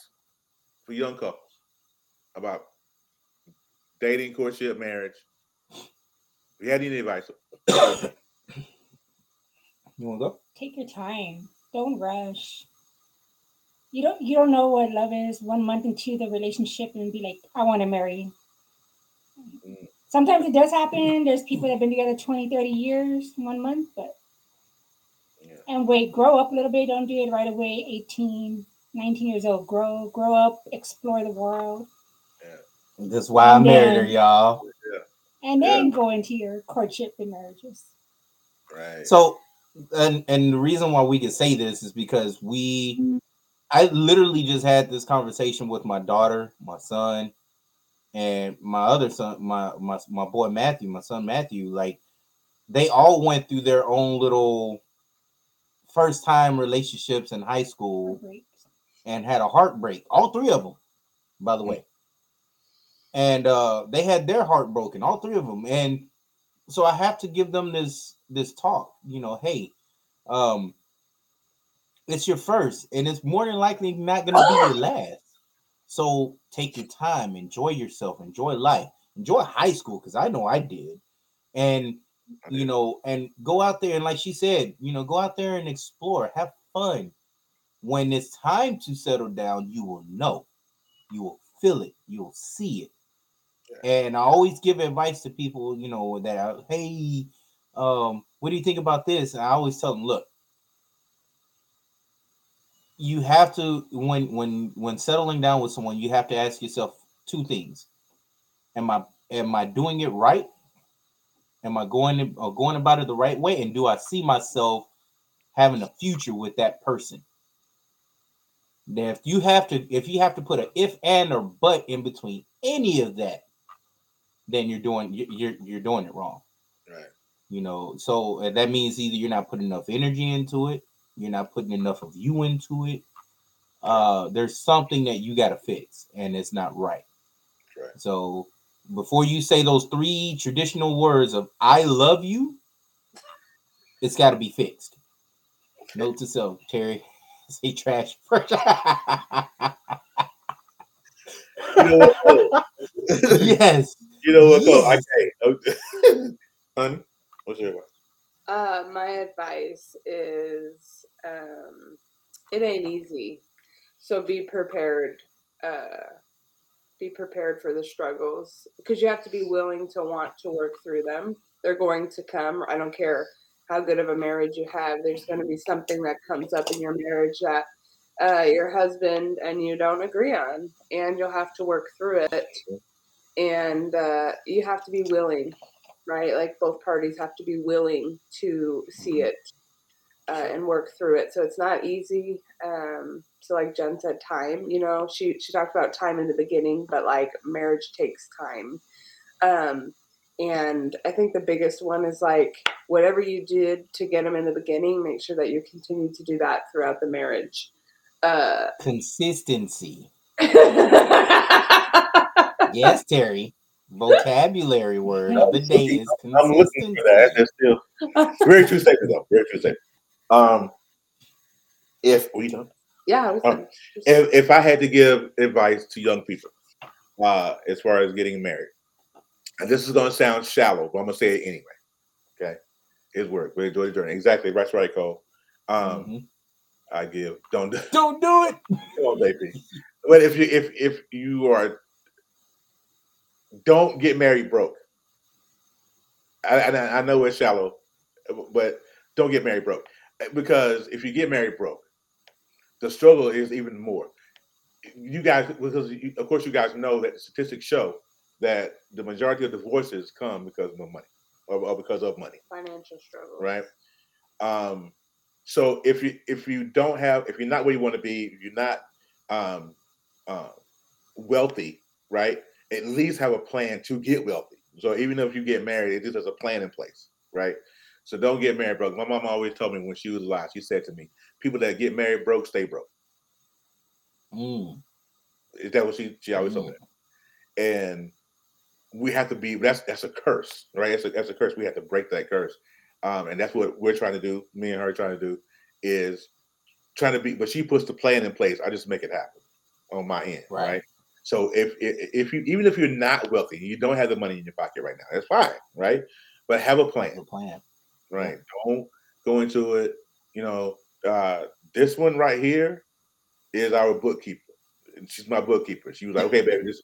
for young couples about dating, courtship, marriage, if you had any advice. You wanna go? Take your time. Don't rush. You don't know what love is 1 month into the relationship and be like, I want to marry. Sometimes it does happen. There's people that have been together 20, 30 years, 1 month, but and wait, grow up a little bit. Don't do it right away. 18, 19 years old. Grow up, explore the world. Yeah. That's why I married her, y'all. Yeah. And then go into your courtship and marriages. Right. So, and the reason why we can say this is because I literally just had this conversation with my daughter, my son, and my other son, my boy Matthew, my son Matthew. Like, they all went through their own little first time relationships in high school and had a heartbreak. All three of them, by the way. And they had their heart broken, all three of them. And so I have to give them this talk, you know, hey, it's your first, and it's more than likely not going to be your last. So take your time, enjoy yourself, enjoy life, enjoy high school, because I know I did. And, you know, and go out there, and like she said, you know, go out there and explore, have fun. When it's time to settle down, you will know. You will feel it. You'll see it. Yeah. And I always give advice to people, you know, that, hey, what do you think about this? And I always tell them, look, you have to, when settling down with someone, you have to ask yourself two things. Am I doing it right? Am I going about it the right way? And do I see myself having a future with that person? Now, if you have to put an if and or but in between any of that, then you're doing it wrong. Right. You know, so that means either you're not putting enough energy into it. You're not putting enough of you into it. There's something that you got to fix, and it's not right. Right. So before you say those three traditional words of I love you, it's got to be fixed. Okay. Note to self, Terry, say trash first. You know what, Cole? Yes. You know what, Cole? Yes. I can't. Honey, what's your advice? My advice is it ain't easy, so be prepared. Be prepared for the struggles, because you have to be willing to want to work through them. They're going to come. I don't care how good of a marriage you have. There's going to be something that comes up in your marriage that your husband and you don't agree on, and you'll have to work through it. And you have to be willing. Right, like both parties have to be willing to see it and work through it. So it's not easy. So like Jen said, time. You know, she talked about time in the beginning, but like marriage takes time. And I think the biggest one is like whatever you did to get them in the beginning, make sure that you continue to do that throughout the marriage. Consistency. Yes, Terry. Vocabulary word of the day is consistency. I'm looking for that. That's still very true statement, though. Very true statement. If we don't, yeah. If I had to give advice to young people, as far as getting married, and this is going to sound shallow, but I'm going to say it anyway. Okay, it's work. We enjoy the journey. Exactly. That's right, Cole. I give. Don't do it. Come on, baby. But if you are. Don't get married broke. I know it's shallow, but don't get married broke. Because if you get married broke, the struggle is even more. You guys, because of course you guys know that statistics show that the majority of divorces come because of no money or because of money. Financial struggle. Right? So if you're not where you want to be, if you're not wealthy, right? At least have a plan to get wealthy. So even if you get married, it just has a plan in place, right? So don't get married broke. My mom always told me when she was alive, she said to me, people that get married broke, stay broke. Mm. Is that what she always told me? And we have to be, that's a curse, right? That's a curse. We have to break that curse. And that's what we're trying to do, me and her trying to do, is trying to be, but she puts the plan in place. I just make it happen on my end, right? So if you, even if you're not wealthy, you don't have the money in your pocket right now, that's fine, right? But have a plan. Right? Don't go into it. You know, this one right here is our bookkeeper. She's my bookkeeper. She was like, okay, baby, this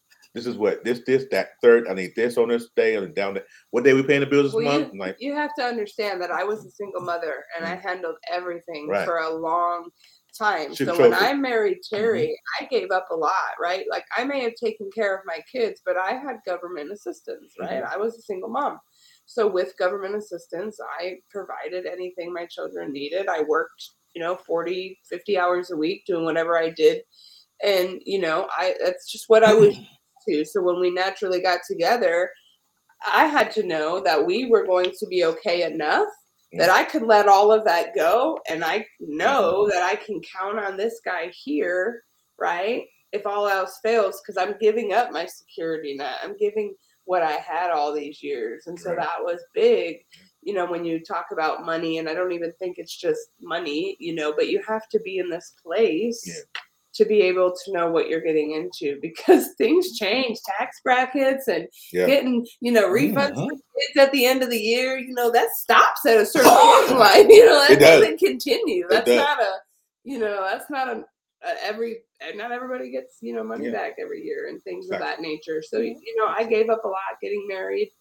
is what this that third. I need this on this day and down there. What day we paying the bills this month? You, like, you have to understand that I was a single mother and I handled everything for a long time. So when I married Terry, I gave up a lot, right? Like I may have taken care of my kids, but I had government assistance, right? I was a single mom. So with government assistance, I provided anything my children needed. I worked, you know, 40, 50 hours a week doing whatever I did. And, you know, that's just what I was to. So when we naturally got together, I had to know that we were going to be okay enough that I could let all of that go. And I know that I can count on this guy here, right? If all else fails, because I'm giving up my security net. I'm giving what I had all these years. And so that was big, you know, when you talk about money. And I don't even think it's just money, you know, but you have to be in this place to be able to know what you're getting into, because things change, tax brackets and getting, you know, refunds for kids at the end of the year, you know, that stops at a certain point in life, you know, that doesn't continue. That's not a, you know, that's not a, not everybody gets, you know, money back every year and things of that nature. So, you know, I gave up a lot getting married.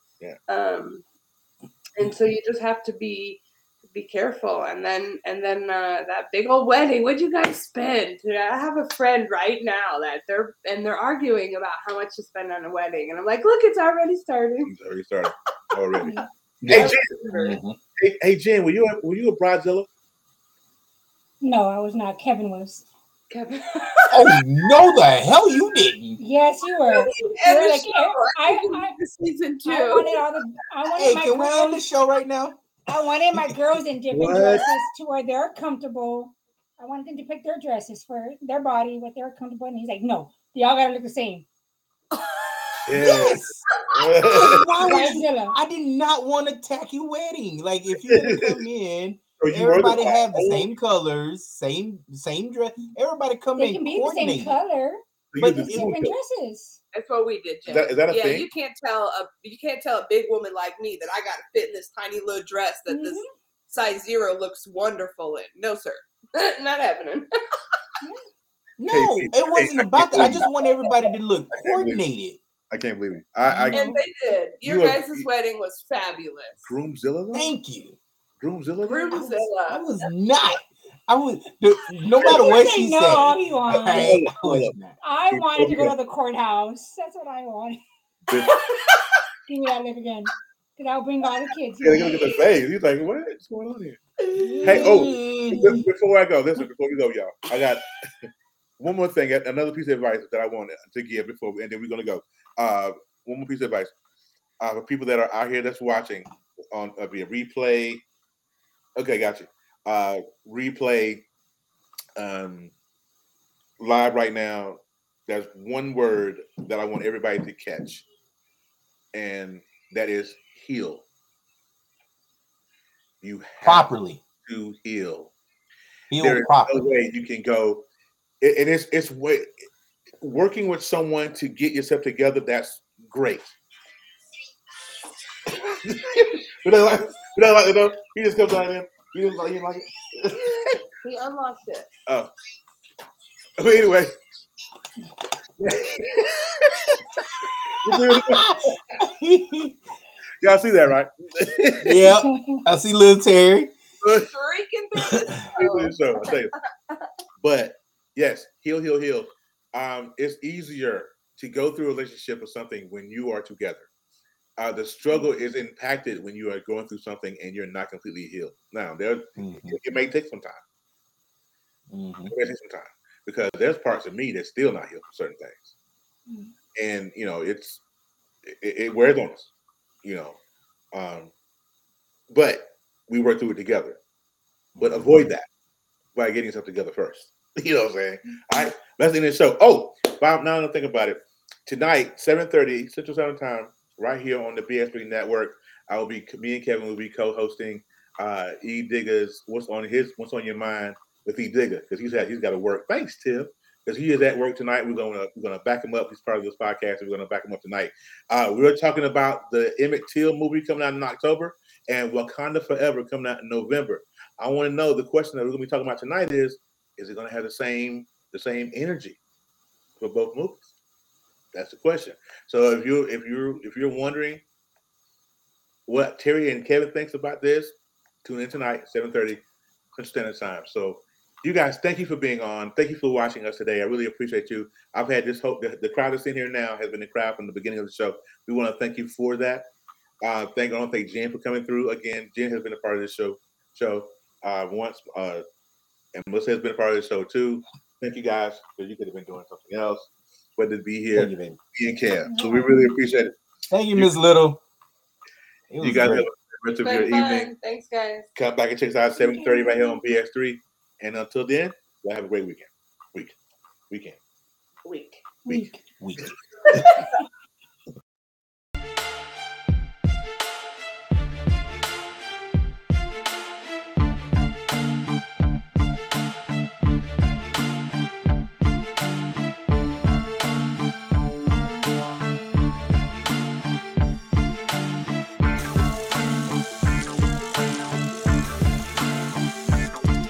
And so you just have to be careful. And then that big old wedding, what'd you guys spend? I have a friend right now that they're arguing about how much to spend on a wedding. And I'm like, look, it's already starting. Hey, Jen, were you a bridezilla? No, I was not. Kevin was. Kevin. Oh no, the hell you didn't. Yes, you were. I season two. I wanted my girls on the show right now. I wanted my girls in different dresses to where they're comfortable. I wanted them to pick their dresses for their body, what they're comfortable. And he's like, no, they all gotta look the same. I did not want a tacky wedding. Like if you're gonna come in. Everybody have the same colors, same dress. Everybody come in. They can be the same color, but different dresses. That's what we did. Is that a thing? You can't tell a big woman like me that I got to fit in this tiny little dress that this size 0 looks wonderful in. No, sir, not happening. No, it wasn't about that. I just want everybody to look coordinated. I can't believe it. And they did. Your guys' wedding was fabulous. Groomzilla. Thank you. Groomzilla. I was not. I was. No matter what she said. I wanted to go to the courthouse. That's what I wanted. Give me that lip again, because I'll bring all the kids. Yeah, they're gonna get the face. He's like, what's going on here? Hey, before we go, y'all, I got one more thing. Another piece of advice that I wanted to give before, and then we're gonna go. One more piece of advice for people that are out here that's watching on a replay. Okay, got you. Replay live right now. There's one word that I want everybody to catch, and that is heal. You have properly to heal. There is properly. No way you can go. And it's working with someone to get yourself together. That's great. He just comes out of him. He didn't like it. He unlocked it. Oh. But anyway. Y'all see that, right? Yeah. I see little Terry. But yes, heal. It's easier to go through a relationship or something when you are together. The struggle is impacted when you are going through something and you're not completely healed. Now, it may take some time. It may take some time, because there's parts of me that's still not healed for certain things, and you know it wears on us, you know. But we work through it together. But avoid that by getting yourself together first. You know what I'm saying? All right, that's the end of the show. Oh, Bob, now that I think about it, tonight 7:30 Central Standard Time. Right here on the BSB network, me and Kevin will be co-hosting E Digger's What's on Your Mind with E Digger, because he's got to work. Thanks, Tim, because he is at work tonight. We're gonna back him up. He's part of this podcast. We're gonna back him up tonight. We're talking about the Emmett Till movie coming out in October and Wakanda Forever coming out in November. I want to know, the question that we're gonna be talking about tonight is it gonna have the same energy for both movies? That's the question. So if you're wondering what Terry and Kevin thinks about this, tune in tonight, 7:30 Central Standard Time. So you guys, thank you for being on. Thank you for watching us today. I really appreciate you. I've had this hope that the crowd that's in here now has been the crowd from the beginning of the show. We want to thank you for that. I want to thank Jen for coming through again. Jen has been a part of this show once, and Melissa has been a part of this show too. Thank you guys, because you could have been doing something else. But to be here, being Kev. So we really appreciate it. Thank you, Ms. Little. You guys have a rest of your evening. Thanks, guys. Come back and check us out at 7:30 right here on BS3. And until then, y'all have a great weekend. Week. Weekend. Week. Week. Week.